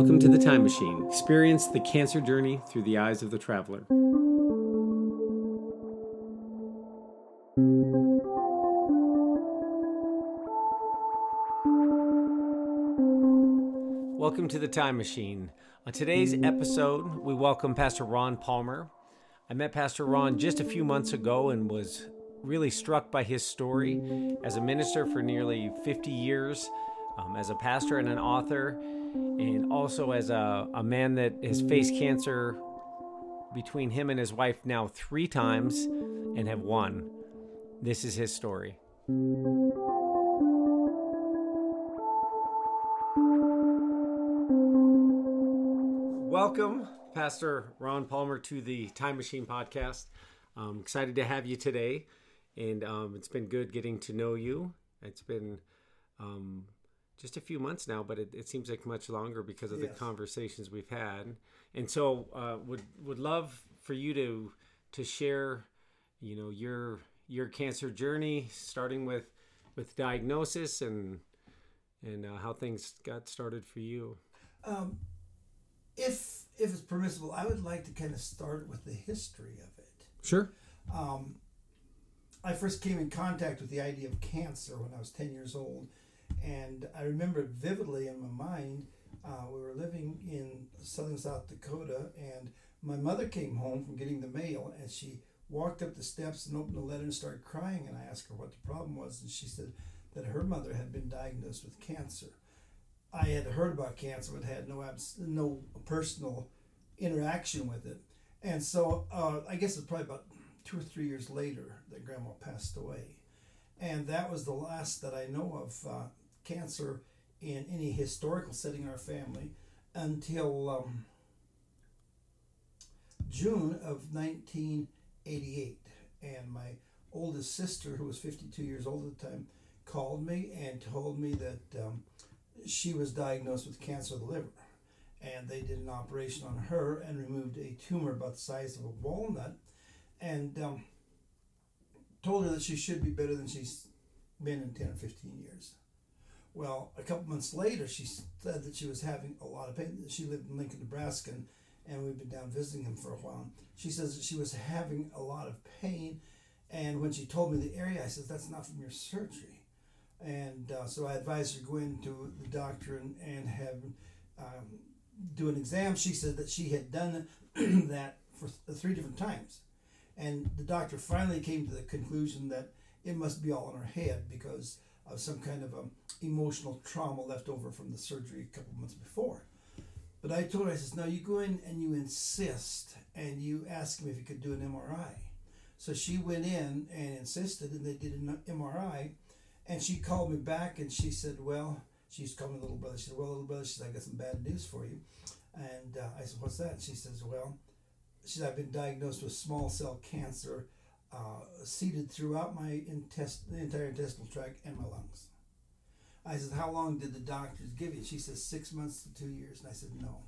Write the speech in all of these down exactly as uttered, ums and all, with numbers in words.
Welcome to The Time Machine. Experience the cancer journey through the eyes of the traveler. Welcome to The Time Machine. On today's episode, we welcome Pastor Ron Palmer. I met Pastor Ron just a few months ago and was really struck by his story as a minister for nearly fifty years, um, as a pastor and an author, and also as a, a man that has faced cancer between him and his wife now three times and have won. This is his story. Welcome, Pastor Ron Palmer, to the Time Machine Podcast. I'm excited to have you today, and um, it's been good getting to know you. It's been um, just a few months now, but it, it seems like much longer because of yes. the conversations we've had. And so, uh, would would love for you to to share, you know, your your cancer journey, starting with with diagnosis and and uh, how things got started for you. Um, if if it's permissible, I would like to kind of start with the history of it. Sure. Um, I first came in contact with the idea of cancer when I was ten years old, and I remember vividly in my mind, uh, we were living in southern South Dakota, and my mother came home from getting the mail, and she walked up the steps and opened the letter and started crying, and I asked her what the problem was, and she said that her mother had been diagnosed with cancer. I had heard about cancer, but had no abs- no personal interaction with it. And so uh, I guess it's probably about two or three years later that Grandma passed away. And that was the last that I know of uh, cancer in any historical setting in our family until um, June of nineteen eighty-eight. And my oldest sister, who was fifty-two years old at the time, called me and told me that um, she was diagnosed with cancer of the liver. And they did an operation on her and removed a tumor about the size of a walnut, and um, told her that she should be better than she's been in ten or fifteen years. Well, a couple months later, she said that she was having a lot of pain. She lived in Lincoln, Nebraska, and, and we've been down visiting him for a while. She says that she was having a lot of pain, and when she told me the area, I said, that's not from your surgery. And uh, so I advised her to go into the doctor and, and have... Um, do an exam. She said that she had done that for th- three different times, and the doctor finally came to the conclusion that it must be all in her head because of some kind of um, emotional trauma left over from the surgery a couple months before. But I told her, I says, no, you go in and you insist and you ask him if he could do an M R I. So she went in and insisted, and they did an M R I, and she called me back and she said, well, she used to call me little brother. She said, well, little brother, she said, I got some bad news for you. And uh, I said, what's that? She says, well, she said, I've been diagnosed with small cell cancer, uh, seeded throughout my intest- the entire intestinal tract and my lungs. I said, how long did the doctors give you? She says, six months to two years. And I said, no.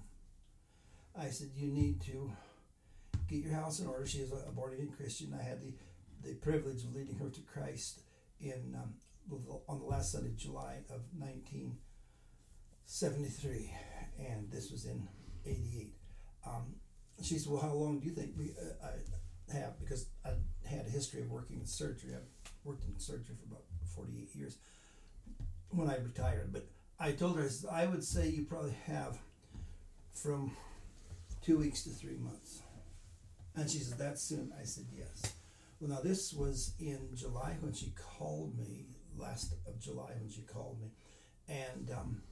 I said, you need to get your house in order. She is a born-again Christian. I had the, the privilege of leading her to Christ in um, on the last Sunday of July of nineteen seventy-three, and this was in eighty-eight. Um, she said, well, how long do you think we uh, I have? Because I had a history of working in surgery. I've worked in surgery for about forty-eight years when I retired. But I told her, I, said, I would say you probably have from two weeks to three months. And she said, that soon? I said, yes. Well, now this was in July when she called me. Last of July when she called me, and um,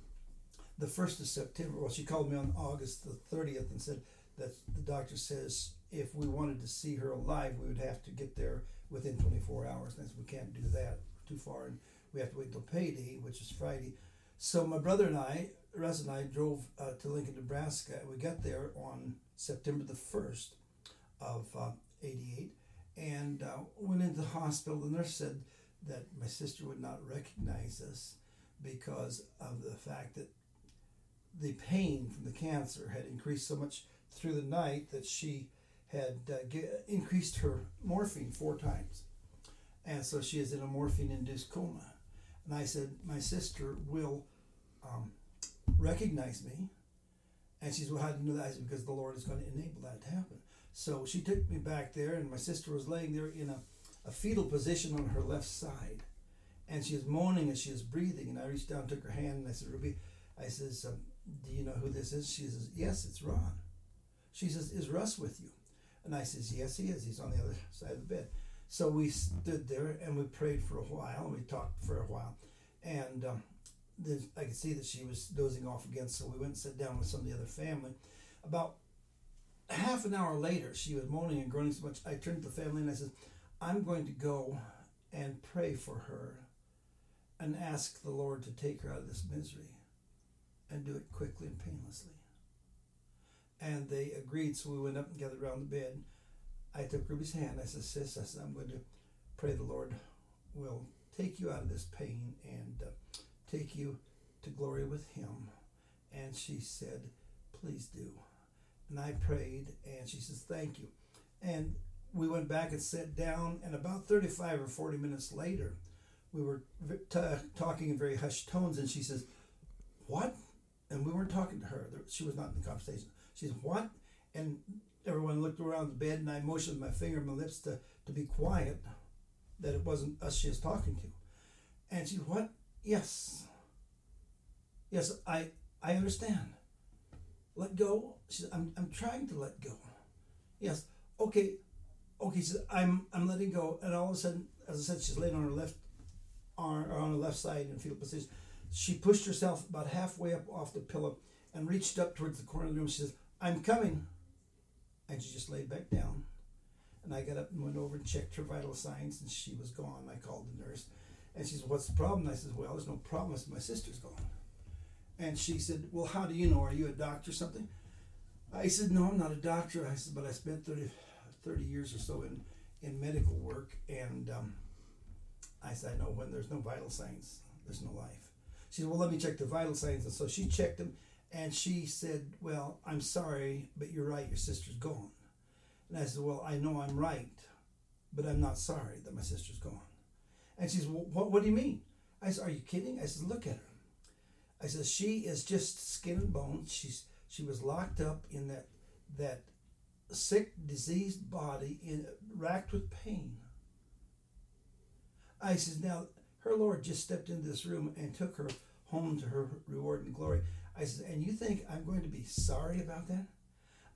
the first of September. Well, she called me on August the thirtieth and said that the doctor says if we wanted to see her alive, we would have to get there within twenty-four hours. And I said, we can't do that, too far, and we have to wait until payday, which is Friday. So my brother and I, Russ and I, drove uh, to Lincoln, Nebraska, and we got there on September the first of uh, eighty-eight, and uh, went into the hospital. The nurse said that my sister would not recognize us because of the fact that the pain from the cancer had increased so much through the night that she had uh, get, increased her morphine four times. And so she is in a morphine-induced coma. And I said, my sister will um, recognize me, And she said, well, how do you know that? I said, because the Lord is going to enable that to happen. So she took me back there, and my sister was laying there in a, a fetal position on her left side. And she was moaning and she was breathing. And I reached down, took her hand, and I said, Ruby, I says, um, do you know who this is? She says, yes, it's Ron. She says, is Russ with you? And I says, yes, he is. He's on the other side of the bed. So we stood there and we prayed for a while. And we talked for a while. And um, then I could see that she was dozing off again. So we went and sat down with some of the other family. About half an hour later, she was moaning and groaning so much. I turned to the family and I said, I'm going to go and pray for her and ask the Lord to take her out of this misery and do it quickly and painlessly. And they agreed, so we went up and gathered around the bed. I took Ruby's hand. I said, sis, I said, I'm going to pray the Lord will take you out of this pain and uh, take you to glory with him. And she said, please do. And I prayed, and she says, thank you. And we went back and sat down, and about thirty-five or forty minutes later, we were t- talking in very hushed tones, and she says, what? And we weren't talking to her. She was not in the conversation. She said, what? And everyone looked around the bed, and I motioned my finger and my lips to, to be quiet, that it wasn't us she was talking to. And she said, what? Yes. Yes, I I understand. Let go? She said, I'm, I'm trying to let go. Yes. Okay. Okay, she said, I'm, I'm letting go. And all of a sudden, as I said, she's laying on her left arm, or on her left side in fetal position. She pushed herself about halfway up off the pillow and reached up towards the corner of the room. She says, I'm coming. And she just laid back down. And I got up and went over and checked her vital signs, and she was gone. I called the nurse. And she said, what's the problem? And I said, well, there's no problem. I said, my sister's gone. And she said, well, how do you know? Are you a doctor or something? I said, no, I'm not a doctor. I said, but I spent thirty, thirty years or so in, in medical work. And um, I said, I know when there's no vital signs, there's no life. She said, well, let me check the vital signs. And so she checked them. And she said, well, I'm sorry, but you're right, your sister's gone. And I said, well, I know I'm right, but I'm not sorry that my sister's gone. And she said, well, what, what do you mean? I said, are you kidding? I said, look at her. I said, she is just skin and bones. She's, she was locked up in that, that sick, diseased body, in, racked with pain. I said, now, her Lord just stepped into this room and took her home to her reward and glory. I said, and you think I'm going to be sorry about that?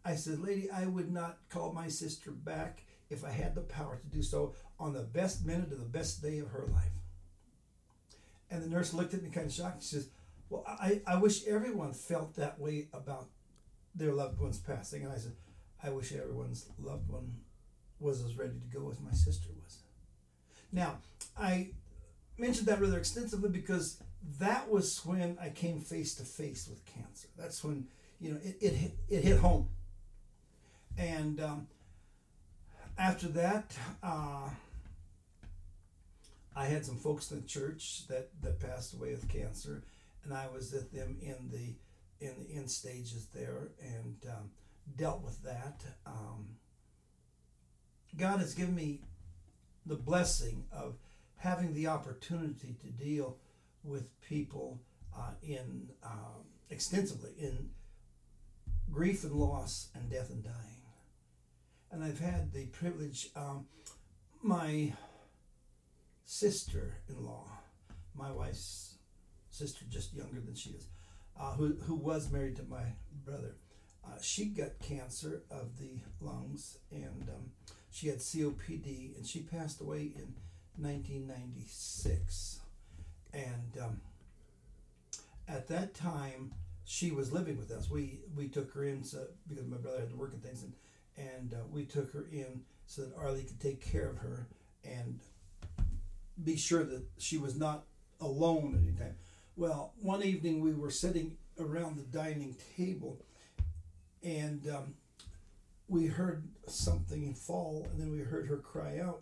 I said, lady, I would not call my sister back if I had the power to do so on the best minute of the best day of her life. And the nurse looked at me kind of shocked. She says, well, I, I wish everyone felt that way about their loved one's passing. And I said, I wish everyone's loved one was as ready to go as my sister was. Now, I mentioned that rather extensively because that was when I came face to face with cancer. That's when, you know, it, it, hit, it hit home. And um, after that, uh, I had some folks in the church that, that passed away with cancer, and I was with them in the in the end stages there, and um, dealt with that. Um, God has given me the blessing of having the opportunity to deal with people uh, in uh, extensively in grief and loss and death and dying. And I've had the privilege, um, my sister-in-law, my wife's sister, just younger than she is, uh, who, who was married to my brother, uh, she got cancer of the lungs, and um, she had C O P D, and she passed away in nineteen ninety-six. And um, at that time, she was living with us. We we took her in so, because my brother had to work and things, and, and uh, we took her in so that Arlie could take care of her and be sure that she was not alone at any time. Well, one evening we were sitting around the dining table, and um, we heard something fall, and then we heard her cry out,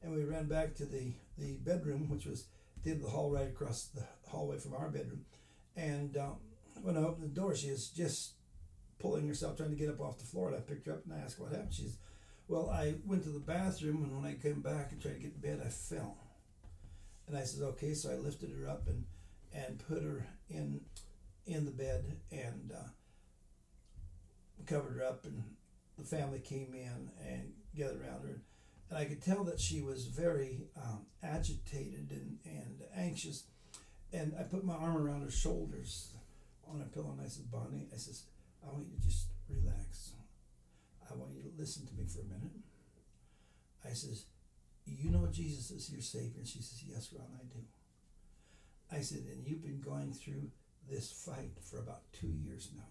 and we ran back to the, the bedroom, which was did the hall right across the hallway from our bedroom. And um, when I opened the door, she is just pulling herself, trying to get up off the floor. And I picked her up and I asked what happened. She says, well, I went to the bathroom, and when I came back and tried to get in bed, I fell. And I said, okay. So I lifted her up and, and put her in in the bed. And uh, covered her up, and the family came in and gathered around her. And I could tell that she was very um, agitated and, and anxious. And I put my arm around her shoulders on a pillow, and I said, Bonnie, I says, I want you to just relax. I want you to listen to me for a minute. I says, you know Jesus is your Savior? And she says, yes, Ron, I do. I said, and you've been going through this fight for about two years now.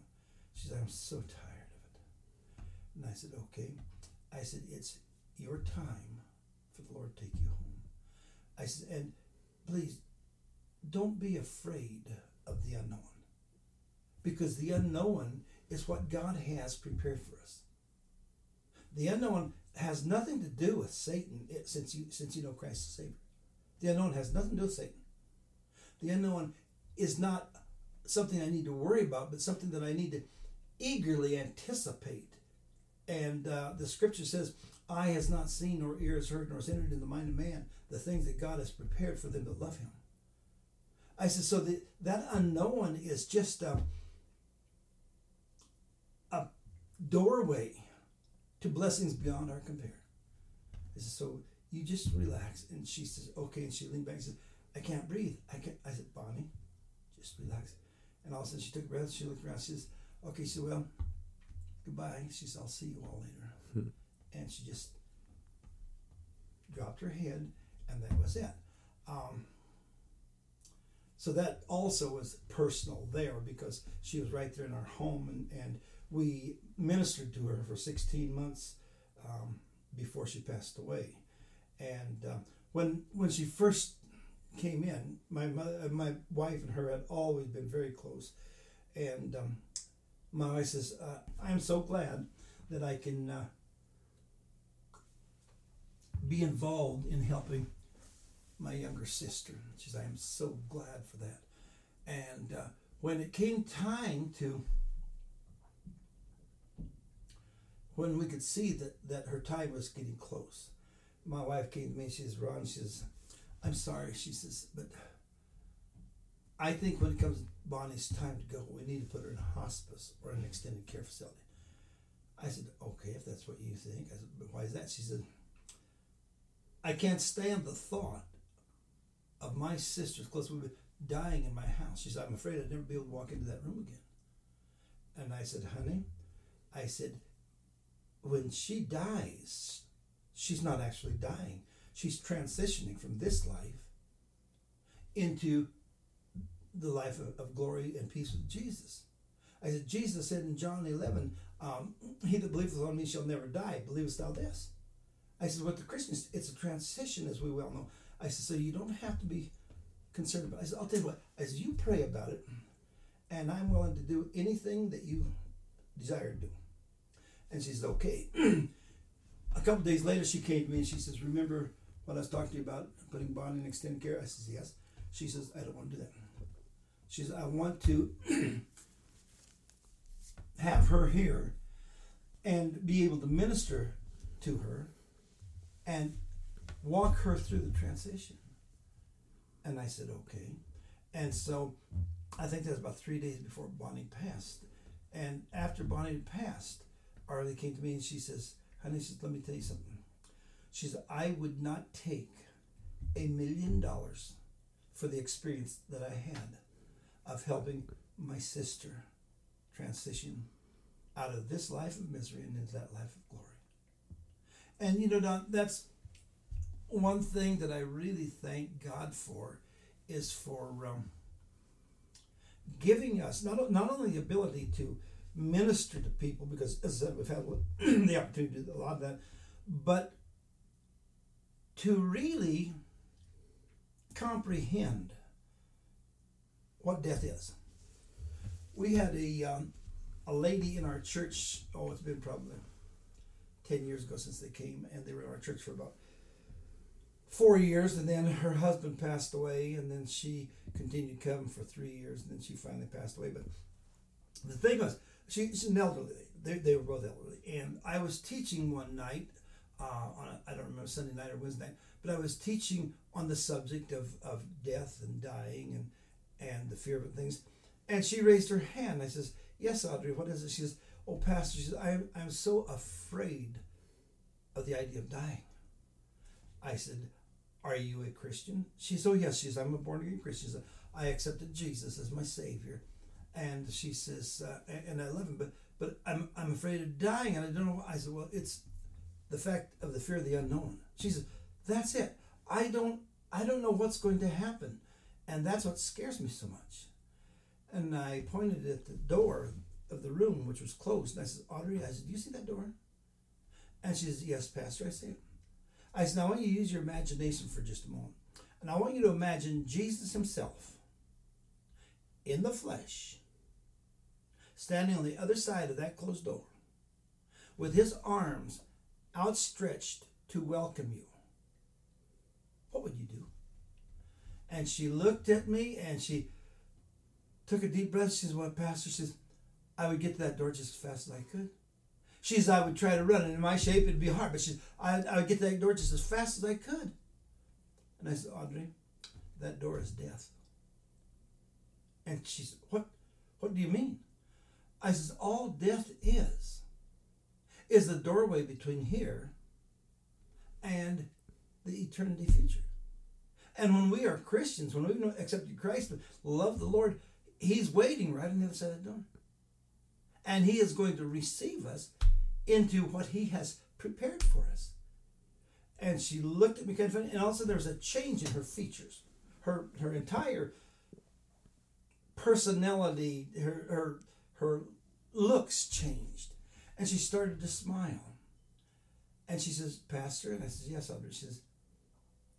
She said, I'm so tired of it. And I said, okay. I said, it's your time for the Lord to take you home. I said, and please, don't be afraid of the unknown, because the unknown is what God has prepared for us. The unknown has nothing to do with Satan, since you since you know Christ is Savior. The unknown has nothing to do with Satan. The unknown is not something I need to worry about, but something that I need to eagerly anticipate. And uh, the scripture says, eye has not seen, nor ear has heard, nor has entered in the mind of man the things that God has prepared for them that love him. I said, so the, that unknown is just a, a doorway to blessings beyond our compare. I said, so you just relax. And she says, okay. And she leaned back and said, I can't breathe. I can't. I said, Bonnie, just relax. And all of a sudden she took a breath. She looked around. She says, okay. She said, well, goodbye. She says, I'll see you all later. And she just dropped her head, and that was it. Um, so that also was personal there, because she was right there in our home, and, and we ministered to her for sixteen months um, before she passed away. And uh, when when she first came in, my mother, my wife and her had always been very close. And um, my wife says, uh, I'm so glad that I can uh, be involved in helping my younger sister. She says, I am so glad for that. And uh, when it came time to, when we could see that, that her time was getting close, my wife came to me and she says, Ron, she says, I'm sorry, she says, but I think when it comes to Bonnie's time to go, we need to put her in a hospice or an extended care facility. I said, okay, if that's what you think. I said, but why is that? She said, I can't stand the thought of my sisters, close, we were dying in my house. She said, I'm afraid I'd never be able to walk into that room again. And I said, honey, I said, when she dies, she's not actually dying. She's transitioning from this life into the life of, of glory and peace with Jesus. I said, Jesus said in John eleven, um, he that believeth on me shall never die. Believest thou this? I said, what the Christians, it's a transition, as we well know. I said, so you don't have to be concerned about it. I said, I'll tell you what, as you pray about it, and I'm willing to do anything that you desire to do. And she said, okay. A couple days later, she came to me and she says, remember what I was talking to you about, putting Bonnie in extended care? I says, yes. She says, I don't want to do that. She says, I want to have her here and be able to minister to her and walk her through the transition. And I said, okay. And so I think that was about three days before Bonnie passed. And after Bonnie had passed, Arlie came to me and she says, honey, she says, let me tell you something. She says, I would not take a million dollars for the experience that I had of helping my sister transition out of this life of misery and into that life of glory. And you know, Don, that's one thing that I really thank God for, is for um, giving us not, not only the ability to minister to people, because as I said, we've had the opportunity to do a lot of that, but to really comprehend what death is. We had a um, a lady in our church, oh it's been probably ten years ago since they came, and they were in our church for about four years, and then her husband passed away, and then she continued coming for three years, and then she finally passed away. But the thing was, she, she's an elderly. They, they were both elderly. And I was teaching one night, uh, on a, I don't remember, Sunday night or Wednesday night, but I was teaching on the subject of, of death and dying and, and the fear of things. And she raised her hand. I says, yes, Audrey, what is it? She says, Oh, Pastor, she says, I am, I am so afraid of the idea of dying. I said, are you a Christian? She said, oh, yes. She says, I'm a born-again Christian. She said, I accepted Jesus as my Savior. And she says, uh, and I love him, but but I'm I'm afraid of dying, and I don't know why. I said, well, it's the fact of the fear of the unknown. She says, that's it. I don't I don't know what's going to happen, and that's what scares me so much. And I pointed at the door of the room, which was closed, and I said, Audrey, I said, do you see that door? And she says, yes, Pastor, I see it. I said, now I want you to use your imagination for just a moment, and I want you to imagine Jesus himself in the flesh, standing on the other side of that closed door, with his arms outstretched to welcome you. What would you do? And she looked at me and she took a deep breath. She says, well, Pastor, she says, I would get to that door just as fast as I could. She says, I would try to run, and in my shape it'd be hard, but she says, I, I would get to that door just as fast as I could. And I said, Audrey, that door is death. And she said, what, what do you mean? I says, all death is, is the doorway between here and the eternity future. And when we are Christians, when we've accepted Christ, love the Lord, he's waiting right on the other side of the door. And he is going to receive us into what he has prepared for us. And she looked at me kind of funny, and all of a sudden there was a change in her features. Her her entire personality, her her Her looks changed, and she started to smile. And she says, Pastor, and I says, yes, Audrey. She says,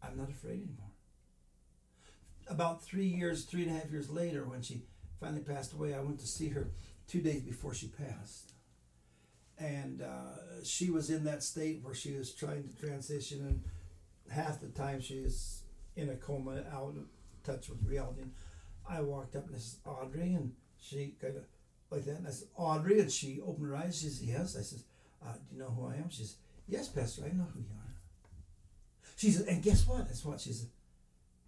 I'm not afraid anymore. About three years, three and a half years later, when she finally passed away, I went to see her two days before she passed. And uh, she was in that state where she was trying to transition, and half the time she is in a coma, out of touch with reality. And I walked up and I said, Audrey, and she kind of, like that, and I said, Audrey, and she opened her eyes. She says, yes. I says, uh, do you know who I am? She says, yes, Pastor, I know who you are. She says, and guess what? That's what she said.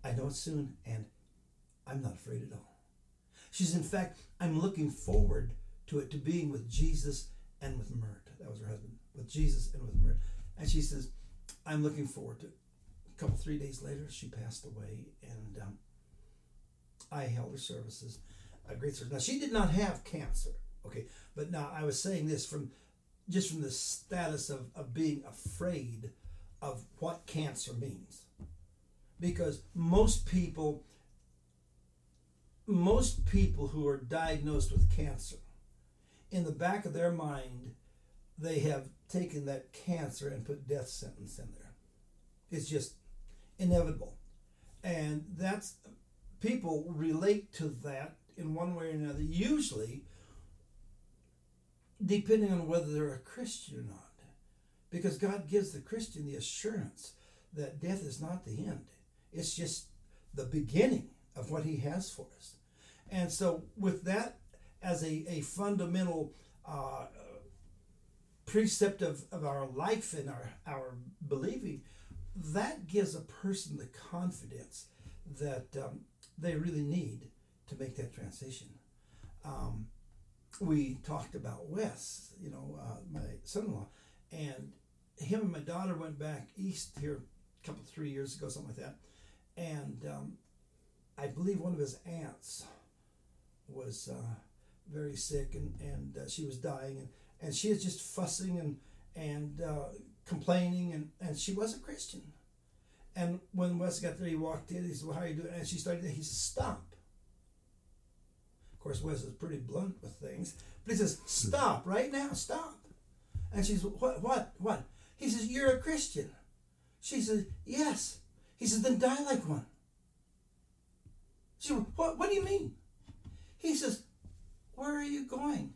I know it soon, and I'm not afraid at all. She says, in fact, I'm looking forward to it, to being with Jesus and with Mert. That was her husband, with Jesus and with Mert. And she says, I'm looking forward to it. A couple, three days later, she passed away, and um, I held her services. A great service. Now, she did not have cancer, okay? But now, I was saying this from just from the status of, of being afraid of what cancer means. Because most people, most people who are diagnosed with cancer, in the back of their mind, they have taken that cancer and put death sentence in there. It's just inevitable. And that's, people relate to that in one way or another, usually depending on whether they're a Christian or not. Because God gives the Christian the assurance that death is not the end. It's just the beginning of what he has for us. And so with that as a, a fundamental uh, precept of, of our life and our, our believing, that gives a person the confidence that um, they really need to make that transition. Um, we talked about Wes, you know, uh, my son-in-law, and him and my daughter went back east here a couple, three years ago, something like that, and um, I believe one of his aunts was uh, very sick, and, and uh, she was dying, and, and she was just fussing and, and uh, complaining, and, and she was a Christian. And when Wes got there, he walked in, he said, well, how are you doing? And she started, he said, stop. Of course, Wes is pretty blunt with things, but he says, stop right now, stop. And she says, what, what, what? He says, you're a Christian. She says, yes. He says, then die like one. She says, what, what do you mean? He says, where are you going?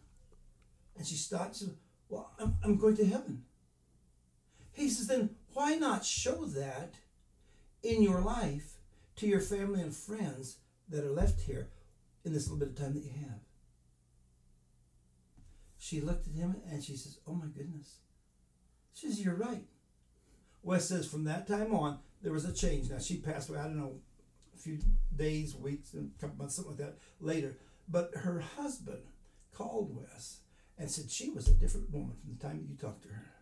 And she stops and says, well, I'm, I'm going to heaven. He says, then why not show that in your life to your family and friends that are left here in this little bit of time that you have? She looked at him and she says, oh my goodness. She says, you're right. Wes says, from that time on, there was a change. Now, she passed away, I don't know, a few days, weeks, a couple months, something like that later. But her husband called Wes and said she was a different woman from the time you talked to her.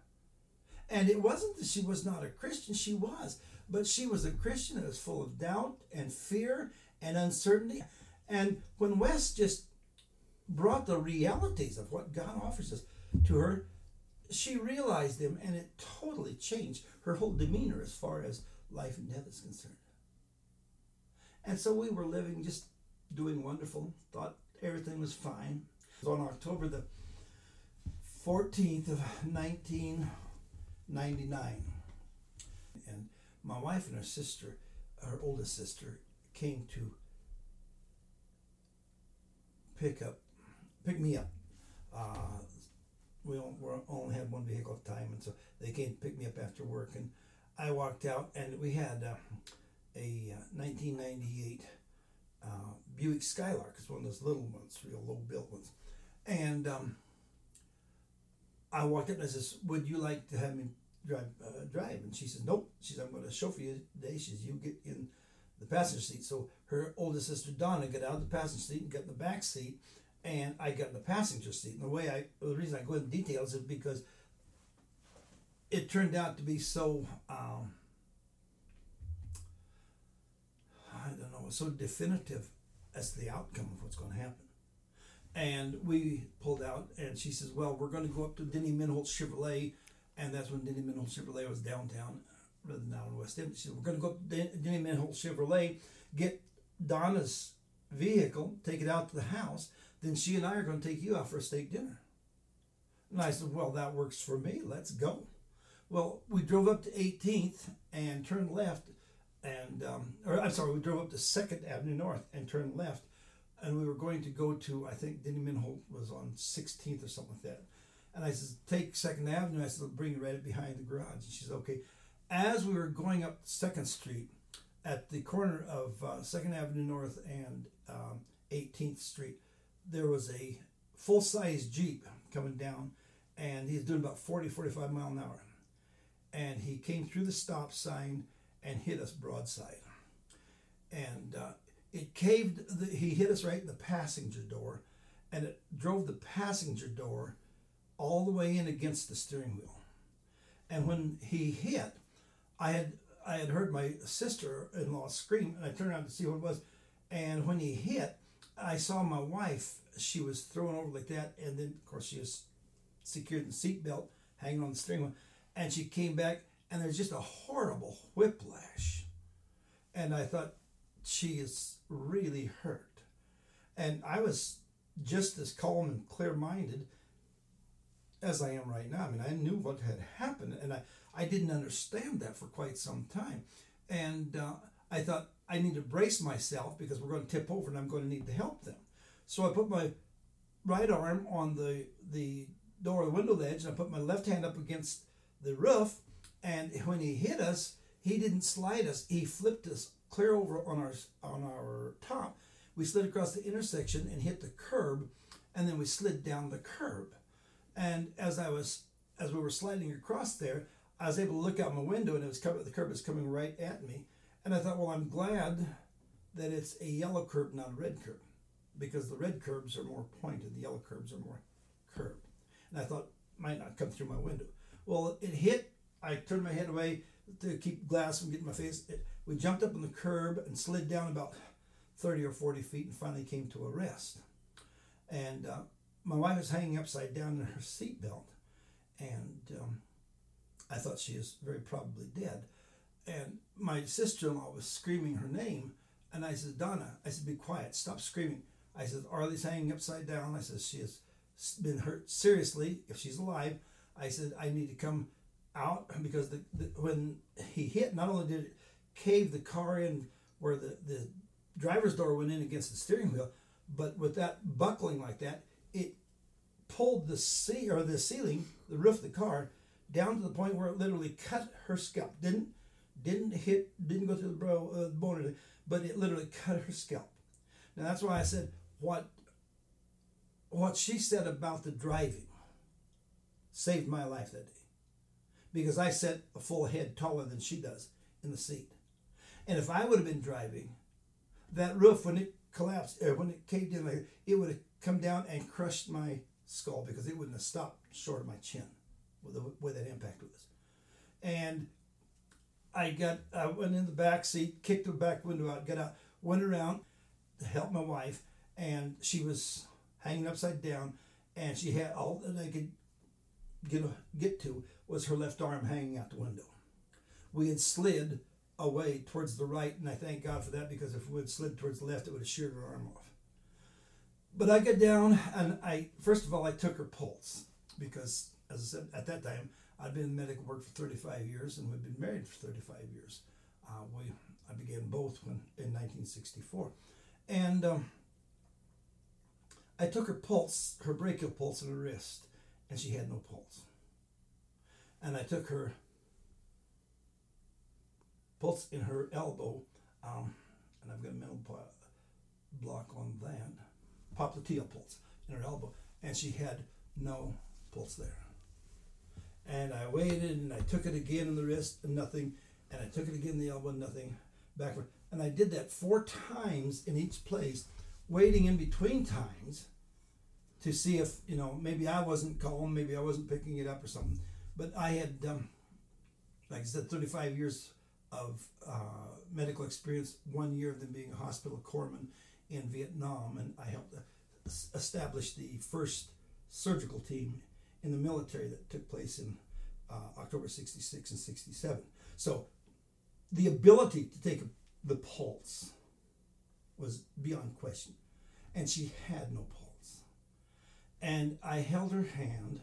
And it wasn't that she was not a Christian, she was, but she was a Christian that was full of doubt and fear and uncertainty. And when Wes just brought the realities of what God offers us to her, she realized them, and it totally changed her whole demeanor as far as life and death is concerned. And so we were living, just doing wonderful, thought everything was fine. On October the fourteenth of nineteen ninety-nine, and my wife and her sister, her oldest sister, came to pick up, pick me up. Uh, we only had one vehicle at the time, and so they came to pick me up after work, and I walked out, and we had uh, a uh, nineteen ninety-eight uh, Buick Skylark. It's one of those little ones, real low-built ones. And um, I walked up and I says, "Would you like to have me drive?" Uh, drive? And she says, "Nope." She says, "I'm going to chauffeur you today." She says, "You get in the passenger seat." So her oldest sister, Donna, got out of the passenger seat and got in the back seat, and I got in the passenger seat. And the way I, the reason I go into details is because it turned out to be so, um, I don't know, so definitive as the outcome of what's going to happen. And we pulled out, and she says, "Well, we're going to go up to Denny Menholt Chevrolet," and that's when Denny Menholt Chevrolet was downtown, rather than out in West End. She said, "We're going to go up to Denny Menholt Chevrolet, get Donna's vehicle, take it out to the house, then she and I are going to take you out for a steak dinner." And I said, "Well, that works for me. Let's go." Well, we drove up to eighteenth and turned left, and um, or I'm sorry, we drove up to second Avenue North and turned left, and we were going to go to, I think Denny Menholt was on sixteenth or something like that. And I said, "Take second Avenue." I said, "I'll bring you right up behind the garage." And she said, "Okay." As we were going up second Street, at the corner of uh, second Avenue North and um, eighteenth Street, there was a full-size Jeep coming down, and he was doing about forty, forty-five mile an hour. And he came through the stop sign and hit us broadside. And uh, it caved, the, he hit us right in the passenger door, and it drove the passenger door all the way in against the steering wheel. And when he hit, I had I had heard my sister-in-law scream, and I turned around to see what it was. And when he hit, I saw my wife. She was thrown over like that, and then, of course, she was secured in the seatbelt, hanging on the steering wheel. And she came back, and there's just a horrible whiplash. And I thought, she is really hurt. And I was just as calm and clear-minded as I am right now. I mean, I knew what had happened, and I, I didn't understand that for quite some time. And uh, I thought, I need to brace myself because we're going to tip over, and I'm going to need to help them. So I put my right arm on the, the door of the window ledge, and I put my left hand up against the roof, and when he hit us, he didn't slide us. He flipped us clear over on our on our top. We slid across the intersection and hit the curb, and then we slid down the curb. And as I was as we were sliding across there, I was able to look out my window, and it was coming, the curb was coming right at me. And I thought, well, I'm glad that it's a yellow curb, not a red curb, because the red curbs are more pointed, the yellow curbs are more curved. And I thought, might not come through my window. Well, it hit. I turned my head away to keep glass from getting my face. It, we jumped up on the curb and slid down about thirty or forty feet and finally came to a rest. And uh, my wife was hanging upside down in her seatbelt. And um, I thought she was very probably dead. And my sister-in-law was screaming her name. And I said, "Donna," I said, "be quiet. Stop screaming." I said, "Arlie's hanging upside down." I said, "She has been hurt seriously, if she's alive." I said, "I need to come out," because the, the, when he hit, not only did it cave the car in where the, the driver's door went in against the steering wheel, but with that buckling like that, it pulled the sea or the ceiling, the roof of the car, down to the point where it literally cut her scalp. Didn't didn't hit, didn't go through the bro, uh, bone, but it literally cut her scalp. Now that's why I said what what she said about the driving saved my life that day, because I sat a full head taller than she does in the seat. And if I would have been driving, that roof, when it collapsed, or when it caved in, it would have come down and crushed my skull because it wouldn't have stopped short of my chin with the, where that impact was. And I got, I went in the back seat, kicked the back window out, got out, went around to help my wife, and she was hanging upside down, and she had all that I could get get to was her left arm hanging out the window. We had slid away towards the right, and I thank God for that, because if we had slid towards the left, it would have sheared her arm off. But I got down, and I first of all, I took her pulse, because as I said, at that time, I'd been in medical work for thirty-five years, and we'd been married for thirty-five years. Uh, we, I began both when, in nineteen sixty-four. And um, I took her pulse, her brachial pulse in her wrist, and she had no pulse. And I took her pulse in her elbow, um, and I've got a mental block on that, popliteal pulse in her elbow, and she had no pulse there. And I waited, and I took it again in the wrist, and nothing. And I took it again in the elbow, and nothing. Backward. And I did that four times in each place, waiting in between times to see if, you know, maybe I wasn't calm, maybe I wasn't picking it up or something. But I had, um, like I said, thirty-five years of uh, medical experience, one year of them being a hospital corpsman in Vietnam. And I helped establish the first surgical team in the military that took place in uh, October sixty-six and sixty-seven. So the ability to take the pulse was beyond question. And she had no pulse. And I held her hand,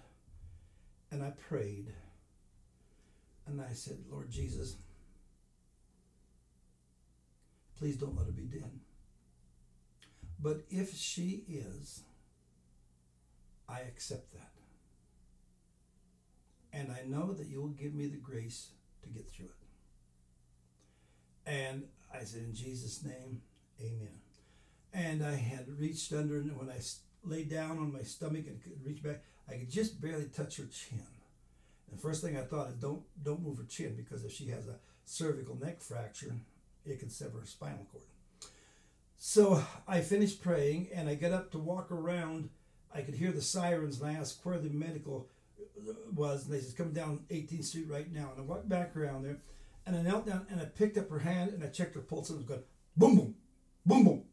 and I prayed, and I said, Lord Jesus, please don't let her be dead. But if she is, I accept that. And I know that you will give me the grace to get through it. And I said, in Jesus' name, amen. And I had reached under, and when I lay down on my stomach and could reach back, I could just barely touch her chin. And the first thing I thought is, don't, don't move her chin, because if she has a cervical neck fracture, it could sever her spinal cord. So I finished praying, and I got up to walk around. I could hear the sirens, and I asked where the medical was, and they said, come down eighteenth street right now. And I walked back around there, and I knelt down, and I picked up her hand, and I checked her pulse, and it was going boom, boom, boom, boom,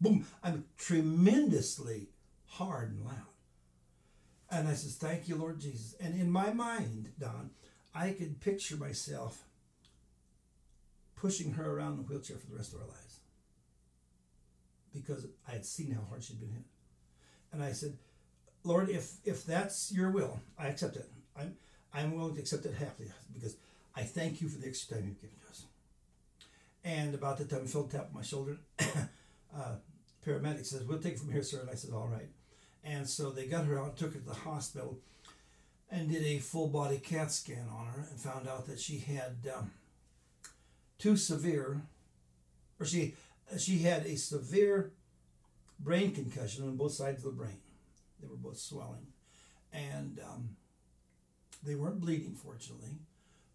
boom. I mean, tremendously hard and loud. And I says, thank you, Lord Jesus. And in my mind, Don, I could picture myself pushing her around in a wheelchair for the rest of our lives, because I had seen how hard she'd been hit. And I said, Lord, if if that's your will, I accept it. I'm I'm willing to accept it happily, because I thank you for the extra time you've given to us. And about that time, I felt a tap on my shoulder. uh, paramedic says, we'll take it from here, sir. And I said, all right. And so they got her out, took her to the hospital, and did a full-body CAT scan on her, and found out that she had um, two severe, or she she had a severe brain concussion on both sides of the brain. They were both swelling, and um, they weren't bleeding, fortunately,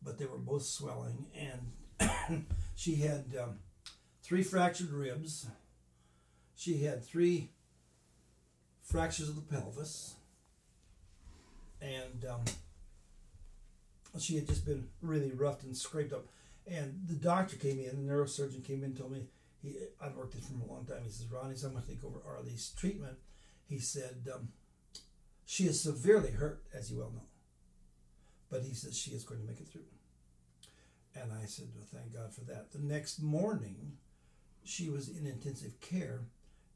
but they were both swelling. And she had um, three fractured ribs. She had three fractures of the pelvis, and um, she had just been really roughed and scraped up. And the doctor came in, the neurosurgeon came in and told me, he, I've worked with him for a long time, he says, Ron, I'm going to take over Arlie's treatment. He said, um, she is severely hurt, as you well know. But he says, she is going to make it through. And I said, well, thank God for that. The next morning, she was in intensive care,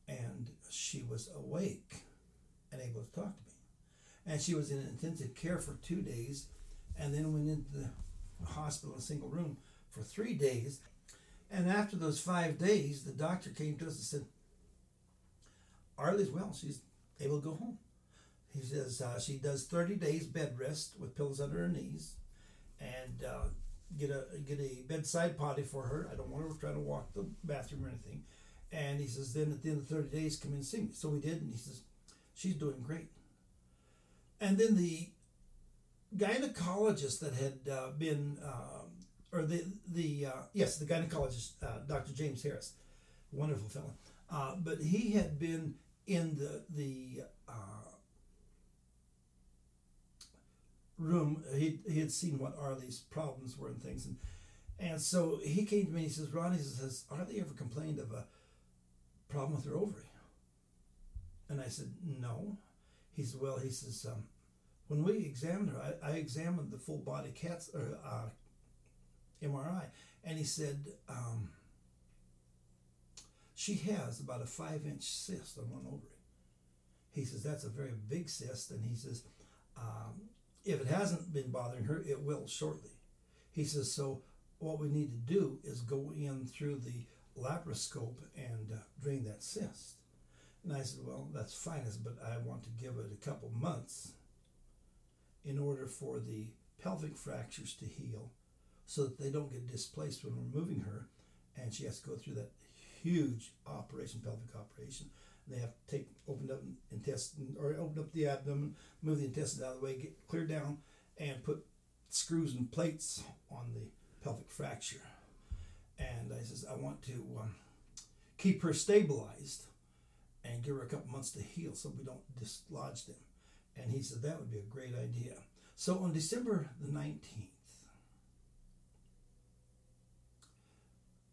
and she was awake and able to talk to me. And she was in intensive care for two days, and then went into the hospital in a single room for three days. And after those five days, the doctor came to us and said, Arlie's well. She's able to go home. He says uh, she does thirty days bed rest with pillows under her knees, and uh, get a get a bedside potty for her. I don't want her trying to walk the bathroom or anything. And he says, then at the end of thirty days, come in and see me. So we did, and he says, she's doing great. And then the gynecologist that had uh, been, uh, or the the uh, yes, the gynecologist, uh, Doctor James Harris, wonderful fellow. Uh, but he had been in the the uh, room, he he had seen what Arlie's problems were and things, and and so he came to me and he says, Ronnie, has Arlie ever complained of a problem with her ovary? And I said, no. He said, well, he says, um, when we examined her, I, I examined the full body cats or uh, M R I, and he said, um, she has about a five inch cyst on one ovary. He says, that's a very big cyst, and he says, um, if it hasn't been bothering her, it will shortly. He says, so what we need to do is go in through the laparoscope and uh, drain that cyst. And I said, well, that's fine, but I want to give it a couple months in order for the pelvic fractures to heal so that they don't get displaced when we're moving her, and she has to go through that huge operation, pelvic operation. They have to take, open up intestine, or open up the abdomen, move the intestines out of the way, get clear down, and put screws and plates on the pelvic fracture. And I says, I want to um, keep her stabilized and give her a couple months to heal so we don't dislodge them. And he said, that would be a great idea. So on December the nineteenth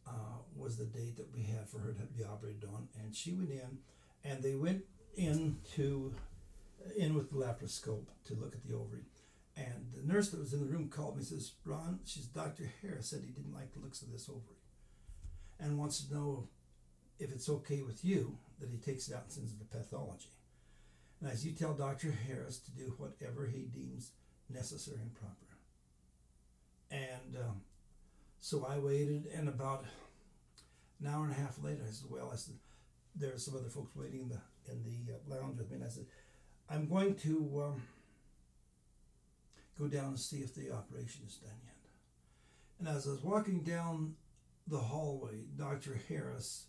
uh, was the date that we had for her to be operated on, and she went in. And they went in to, in with the laparoscope to look at the ovary. And the nurse that was in the room called me and says, Ron, she's Doctor Harris said he didn't like the looks of this ovary and wants to know if it's okay with you that he takes it out and sends it to pathology. And I said, you tell Doctor Harris to do whatever he deems necessary and proper. And um, so I waited, and about an hour and a half later, I said, well, I said, there are some other folks waiting in the in the lounge with me, and I said, I'm going to um, go down and see if the operation is done yet. And as I was walking down the hallway, Doctor Harris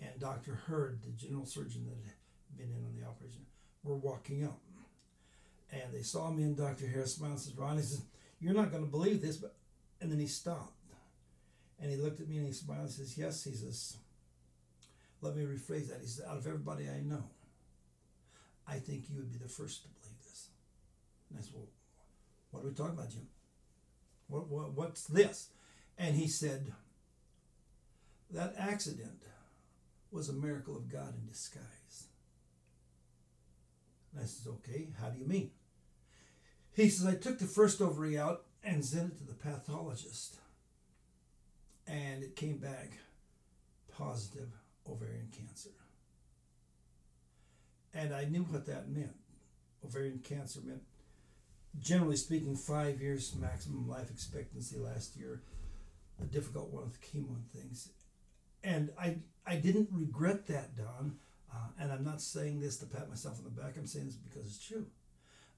and Doctor Hurd, the general surgeon that had been in on the operation, were walking up. And they saw me, and Doctor Harris smiled and says, Ronnie, says, you're not going to believe this, but, and then he stopped. And he looked at me and he smiled and says, yes, he says, let me rephrase that. He said, out of everybody I know, I think you would be the first to believe this. And I said, well, what are we talking about, Jim? What, what, what's this? And he said, that accident was a miracle of God in disguise. And I said, okay, how do you mean? He says, I took the first ovary out and sent it to the pathologist. And it came back positive ovarian cancer. And I knew what that meant. Ovarian cancer meant, generally speaking, five years maximum life expectancy last year, a difficult one with chemo and things. And I I didn't regret that, Don, uh, and I'm not saying this to pat myself on the back. I'm saying this because it's true.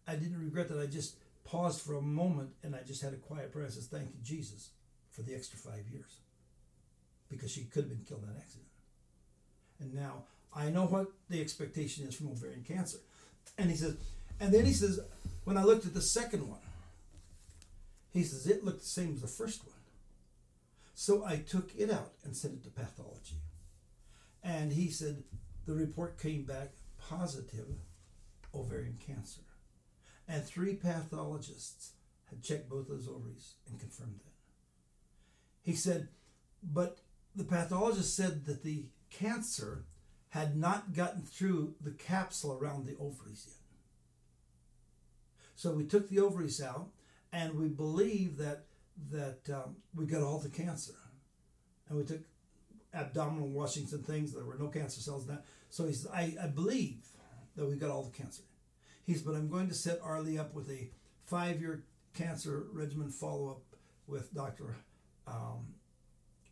I didn't regret that. I just paused for a moment, and I just had a quiet prayer. I said, thank you, Jesus, for the extra five years, because she could have been killed in an accident. And now I know what the expectation is from ovarian cancer. And he says, and then he says, when I looked at the second one, he says, it looked the same as the first one. So I took it out and sent it to pathology. And he said, the report came back positive ovarian cancer. And three pathologists had checked both those ovaries and confirmed that. He said, but the pathologist said that the cancer had not gotten through the capsule around the ovaries yet. So we took the ovaries out, and we believe that that um, we got all the cancer. And we took abdominal washings and things. There were no cancer cells in that. So he says, I, I believe that we got all the cancer. He says, but I'm going to set Arlie up with a five-year cancer regimen follow-up with Doctor um,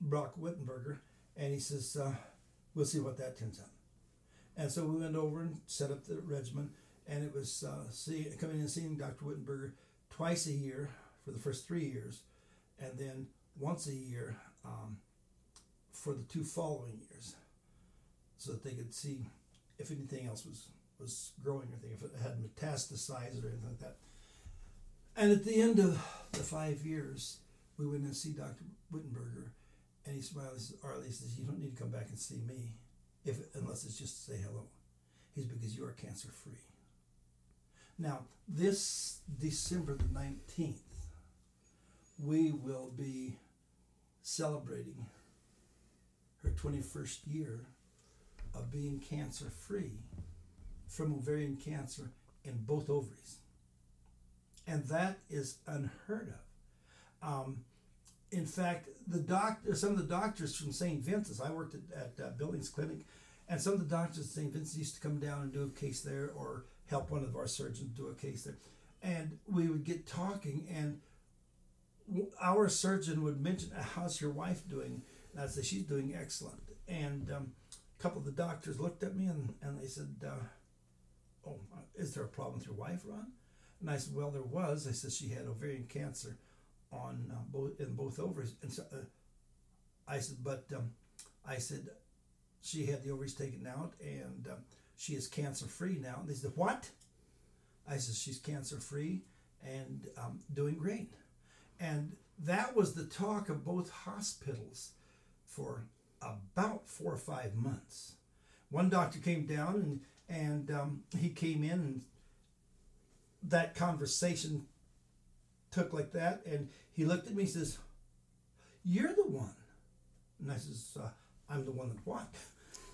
Brock Wittenberger. And he says, uh, we'll see what that turns out. And so we went over and set up the regimen. And it was uh, see, coming in and seeing Doctor Wittenberger twice a year for the first three years, and then once a year um, for the two following years, so that they could see if anything else was, was growing or anything, if it had metastasized or anything like that. And at the end of the five years, we went in to see Doctor Wittenberger, and he smiled and said, Arlie, he says, you don't need to come back and see me if unless it's just to say hello. He's because you are cancer-free. Now, this December the nineteenth, we will be celebrating her twenty-first year of being cancer-free from ovarian cancer in both ovaries. And that is unheard of. Um, in fact, the doctor, some of the doctors from Saint Vincent's, I worked at, at uh, Billings Clinic, and some of the doctors at Saint Vincent's used to come down and do a case there or help one of our surgeons do a case there. And we would get talking, and our surgeon would mention, how's your wife doing? And I'd say, she's doing excellent. And um, a couple of the doctors looked at me, and, and they said, uh, oh, is there a problem with your wife, Ron? And I said, well, there was. I said, she had ovarian cancer on uh, both in both ovaries. And so, uh, I said, but um, I said, she had the ovaries taken out, and um, she is cancer-free now. And they said, what? I said, she's cancer-free and um, doing great. And that was the talk of both hospitals for about four or five months. One doctor came down, and, and um, he came in, and that conversation took like that, and he looked at me and says, you're the one. And I says, uh, I'm the one that what?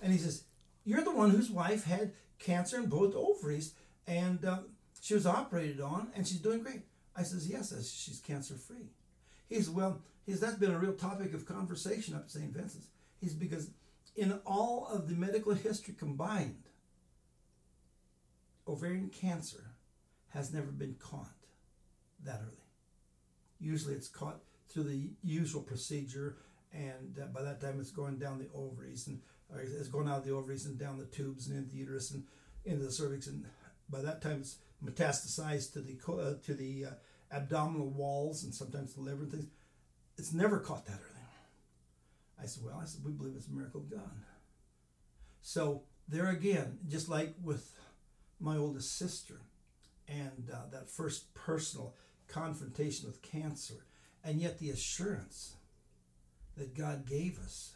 And he says, you're the one whose wife had cancer in both ovaries, and uh, she was operated on, and she's doing great. I says, yes, I says, she's cancer-free. He says, well, he says, that's been a real topic of conversation up at Saint Vincent's. He says, because in all of the medical history combined, ovarian cancer has never been caught that early. Usually it's caught through the usual procedure, and uh, by that time it's going down the ovaries, and or it's going out of the ovaries and down the tubes and into the uterus and into the cervix, and by that time it's metastasized to the uh, to the uh, abdominal walls and sometimes the liver and things. It's never caught that early. I said, well, I said, we believe it's a miracle of God. So there again, just like with my oldest sister, and uh, that first personal confrontation with cancer, and yet the assurance that God gave us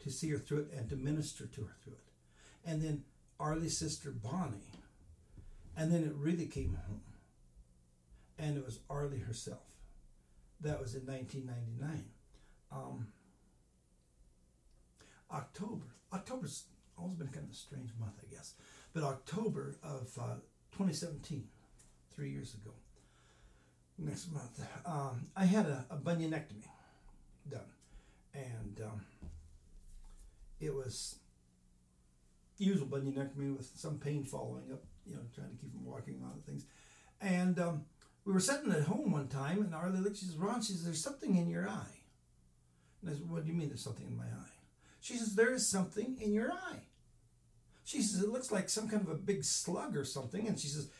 to see her through it and to minister to her through it. And then Arlie's sister, Bonnie, and then it really came home. And it was Arlie herself. That was in nineteen ninety-nine. Um, October. October's always been kind of a strange month, I guess. But October of uh, twenty seventeen, three years ago, next month, um, I had a, a bunionectomy done. And um, it was usual bunionectomy with some pain following up, you know, trying to keep from walking on things. And um, we were sitting at home one time, and Arlie looked, she says, Ron, she says, there's something in your eye. And I said, what do you mean there's something in my eye? She says, there is something in your eye. She says, it looks like some kind of a big slug or something. And she says,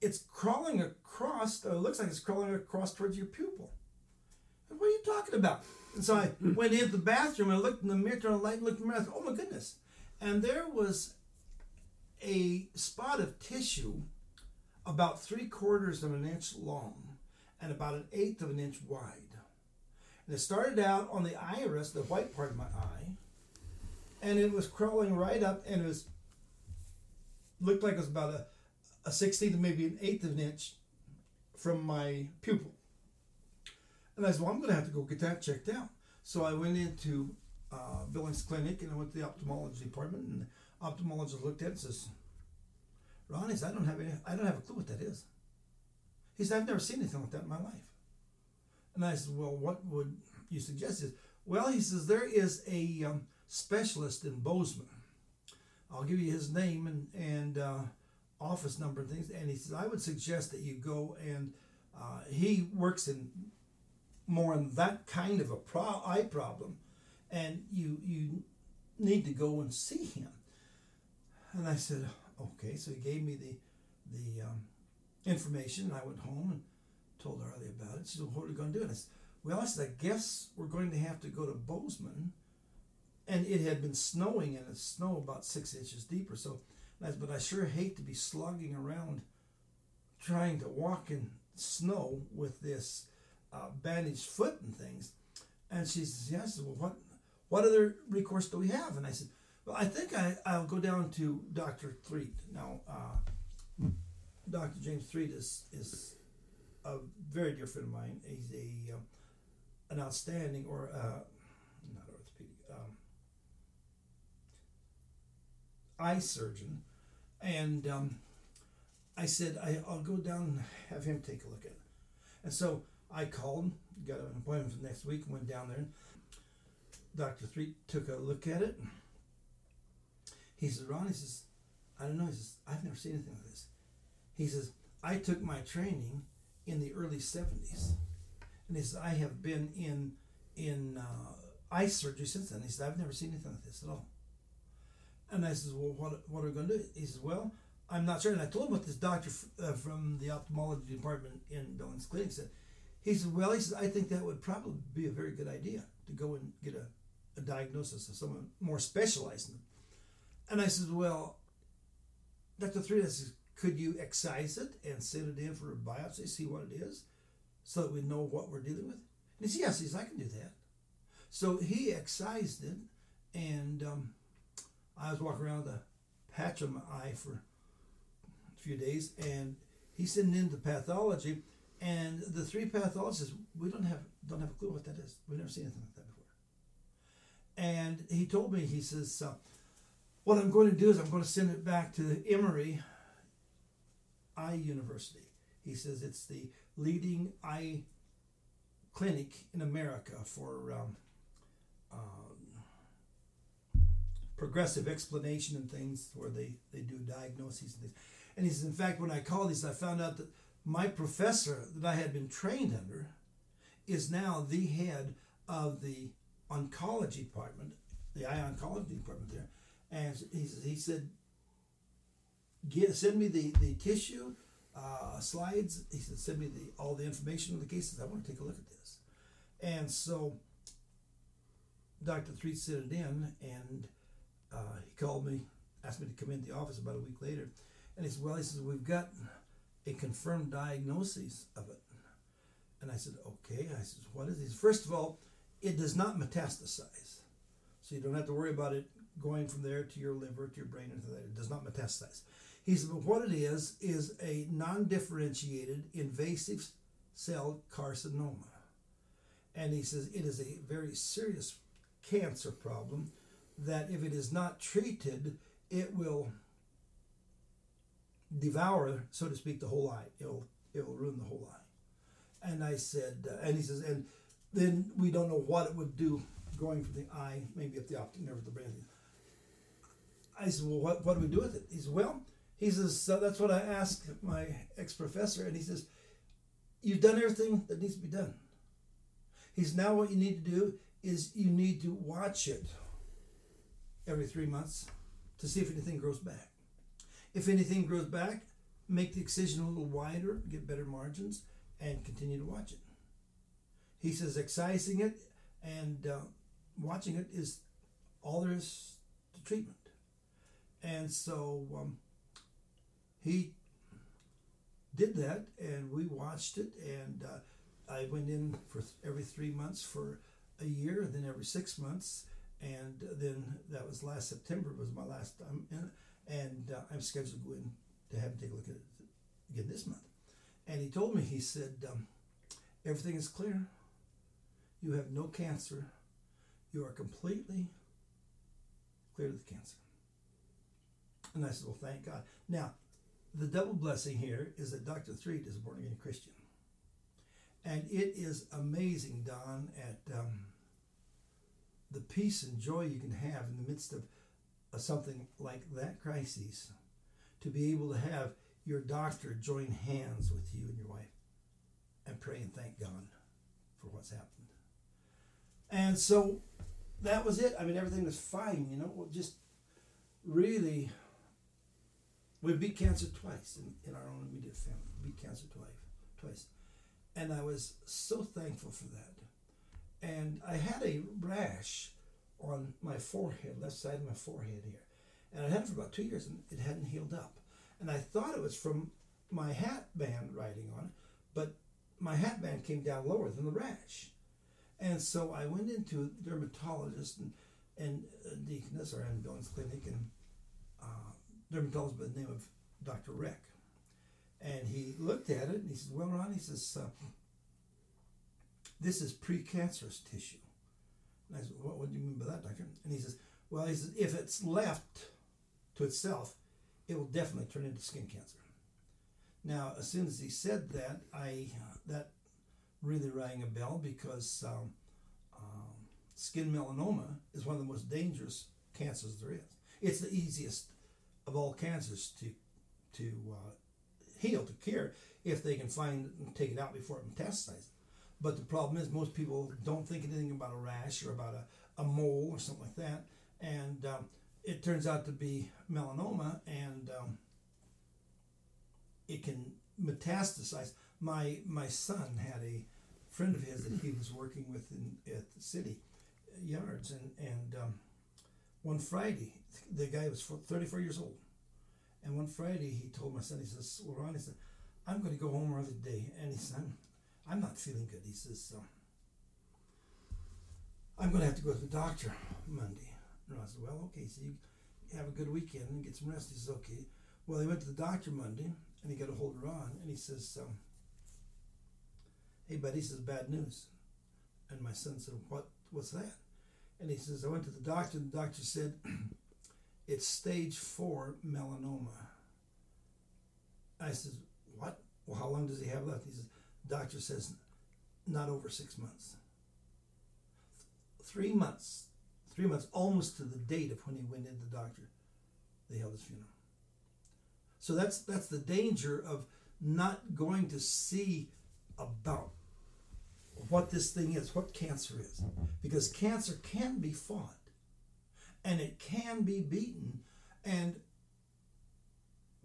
it's crawling across, or it looks like it's crawling across towards your pupil. I said, what are you talking about? And so I went into the bathroom and looked in the mirror, turned on the light and looked in the mirror. I said, oh my goodness. And there was a spot of tissue about three quarters of an inch long and about an eighth of an inch wide. And it started out on the iris, the white part of my eye, and it was crawling right up, and it was looked like it was about a, a sixteenth, maybe an eighth of an inch from my pupil. And I said, well, I'm going to have to go get that checked out. So I went into uh, Billings Clinic, and I went to the ophthalmology department, and the ophthalmologist looked at it and says, Ron, I don't have any, I don't have a clue what that is. He said, I've never seen anything like that in my life. And I said, well, what would you suggest? He says, well, he says, there is a um, specialist in Bozeman. I'll give you his name and, and uh, office number and things. And he says, I would suggest that you go and uh, he works in more on that kind of a pro- eye problem. And you, you need to go and see him. And I said, okay. So he gave me the the um, information, and I went home and told Arlie about it. She said, what are we going to do? And I said, well, I said, I guess we're going to have to go to Bozeman. And it had been snowing, and it's snow about six inches deep or so. And I said, but I sure hate to be slogging around trying to walk in snow with this uh, bandaged foot and things. And she says, yeah. I said, well, what, what other recourse do we have? And I said, well, I think I, I'll go down to Doctor Threet. Now, uh, Doctor James Threet is is a very dear friend of mine. He's a um, an outstanding or uh, not orthopedic um, eye surgeon, and um, I said I, I'll go down and have him take a look at it. And so I called, got an appointment for the next week, went down there. Doctor Threet took a look at it. He said, "Ron," he says, "I don't know." He says, "I've never seen anything like this." He says, "I took my training in the early seventies. And he says, I have been in in uh, eye surgery since then." He says, "I've never seen anything like this at all." And I says, "Well, what, what are we going to do?" He says, "Well, I'm not sure." And I told him what this doctor f- uh, from the ophthalmology department in Billings Clinic said. He said, "Well," he says, "I think that would probably be a very good idea to go and get a, a diagnosis of someone more specialized in them." And I said, "Well, Doctor Threet, could you excise it and send it in for a biopsy, see what it is, so that we know what we're dealing with?" And he said, "Yes," he says, "I can do that." So he excised it, and um, I was walking around with a patch on my eye for a few days, and he sent it into pathology, and the three pathologists, we don't have don't have a clue what that is. We've never seen anything like that before. And he told me, he says, uh, "What I'm going to do is I'm going to send it back to the Emory Eye University." He says it's the leading eye clinic in America for um, um, progressive explanation and things where they, they do diagnoses and things. And he says, "In fact, when I called," he says, "I found out that my professor that I had been trained under is now the head of the oncology department, the eye oncology department there." And he, he said, Get, send me the, the tissue uh, slides. He said, "Send me the all the information on the cases. I want to take a look at this." And so Doctor Threet sent it in, and uh, he called me, asked me to come into the office about a week later. And he said, "Well," he says, "we've got a confirmed diagnosis of it." And I said, "Okay." I said, "What is this?" "First of all, it does not metastasize. So you don't have to worry about it going from there to your liver, to your brain, and to that. It does not metastasize." He said, "But what it is, is a non-differentiated invasive cell carcinoma." And he says, "It is a very serious cancer problem that if it is not treated, it will devour, so to speak, the whole eye. It'll, it'll ruin the whole eye." And I said, uh, and he says, "And then we don't know what it would do going from the eye, maybe up the optic nerve, the brain." I said, "Well, what, what do we do with it?" He said, "Well," he says, "so that's what I asked my ex-professor." And he says, "You've done everything that needs to be done." He says, "Now what you need to do is you need to watch it every three months to see if anything grows back. If anything grows back, make the excision a little wider, get better margins, and continue to watch it." He says, "Excising it and uh, watching it is all there is to treatment." And so um, he did that, and we watched it, and uh, I went in for th- every three months for a year, and then every six months, and then that was last September was my last time in, and uh, I'm scheduled to go in to have him take a look at it again this month. And he told me, he said, um, "Everything is clear. You have no cancer. You are completely cleared of the cancer." And I said, "Well, thank God." Now, the double blessing here is that Doctor Threet is a born-again Christian. And it is amazing, Don, at um, the peace and joy you can have in the midst of, of something like that crisis, to be able to have your doctor join hands with you and your wife and pray and thank God for what's happened. And so that was it. I mean, everything was fine, you know, just really... We beat cancer twice in, in our own immediate family. We beat cancer twice, twice. And I was so thankful for that. And I had a rash on my forehead, left side of my forehead here. And I had it for about two years, and it hadn't healed up. And I thought it was from my hat band riding on it, but my hat band came down lower than the rash. And so I went into a dermatologist and, and a deaconess, or in Billings Clinic, and... Uh, dermatologist by the name of Doctor Rick, And he looked at it and he said, well, Ron, he says, uh, this is precancerous tissue. And I said, what, what do you mean by that, doctor? And he says, well, he says, if it's left to itself, it will definitely turn into skin cancer. Now, as soon as he said that, I uh, that really rang a bell, because um, um, skin melanoma is one of the most dangerous cancers there is. It's the easiest of all cancers to to uh, heal, to cure, if they can find it and take it out before it metastasizes. But the problem is most people don't think anything about a rash or about a, a mole or something like that, and um, it turns out to be melanoma, and um, it can metastasize. My my son had a friend of his that he was working with in, at the city yards, and and um, one Friday, the guy was thirty-four years old, and one Friday he told my son, he says, well, Ron, he said, I'm going to go home another day, and he said, I'm, I'm not feeling good. He says, um, I'm going to have to go to the doctor Monday. And I said, well, okay, so you have a good weekend and get some rest. He says, okay. Well, he went to the doctor Monday, and he got a hold of Ron, and he says, um, hey, buddy, he says, bad news. And my son said, what? What's that? And he says, I went to the doctor, and the doctor said, it's stage four melanoma. I says, what? Well, how long does he have left? He says, doctor says, not over six months. Th- three months, three months, almost to the date of when he went into the doctor. They held his funeral. So that's that's the danger of not going to see about what this thing is, what cancer is, because cancer can be fought, and it can be beaten, and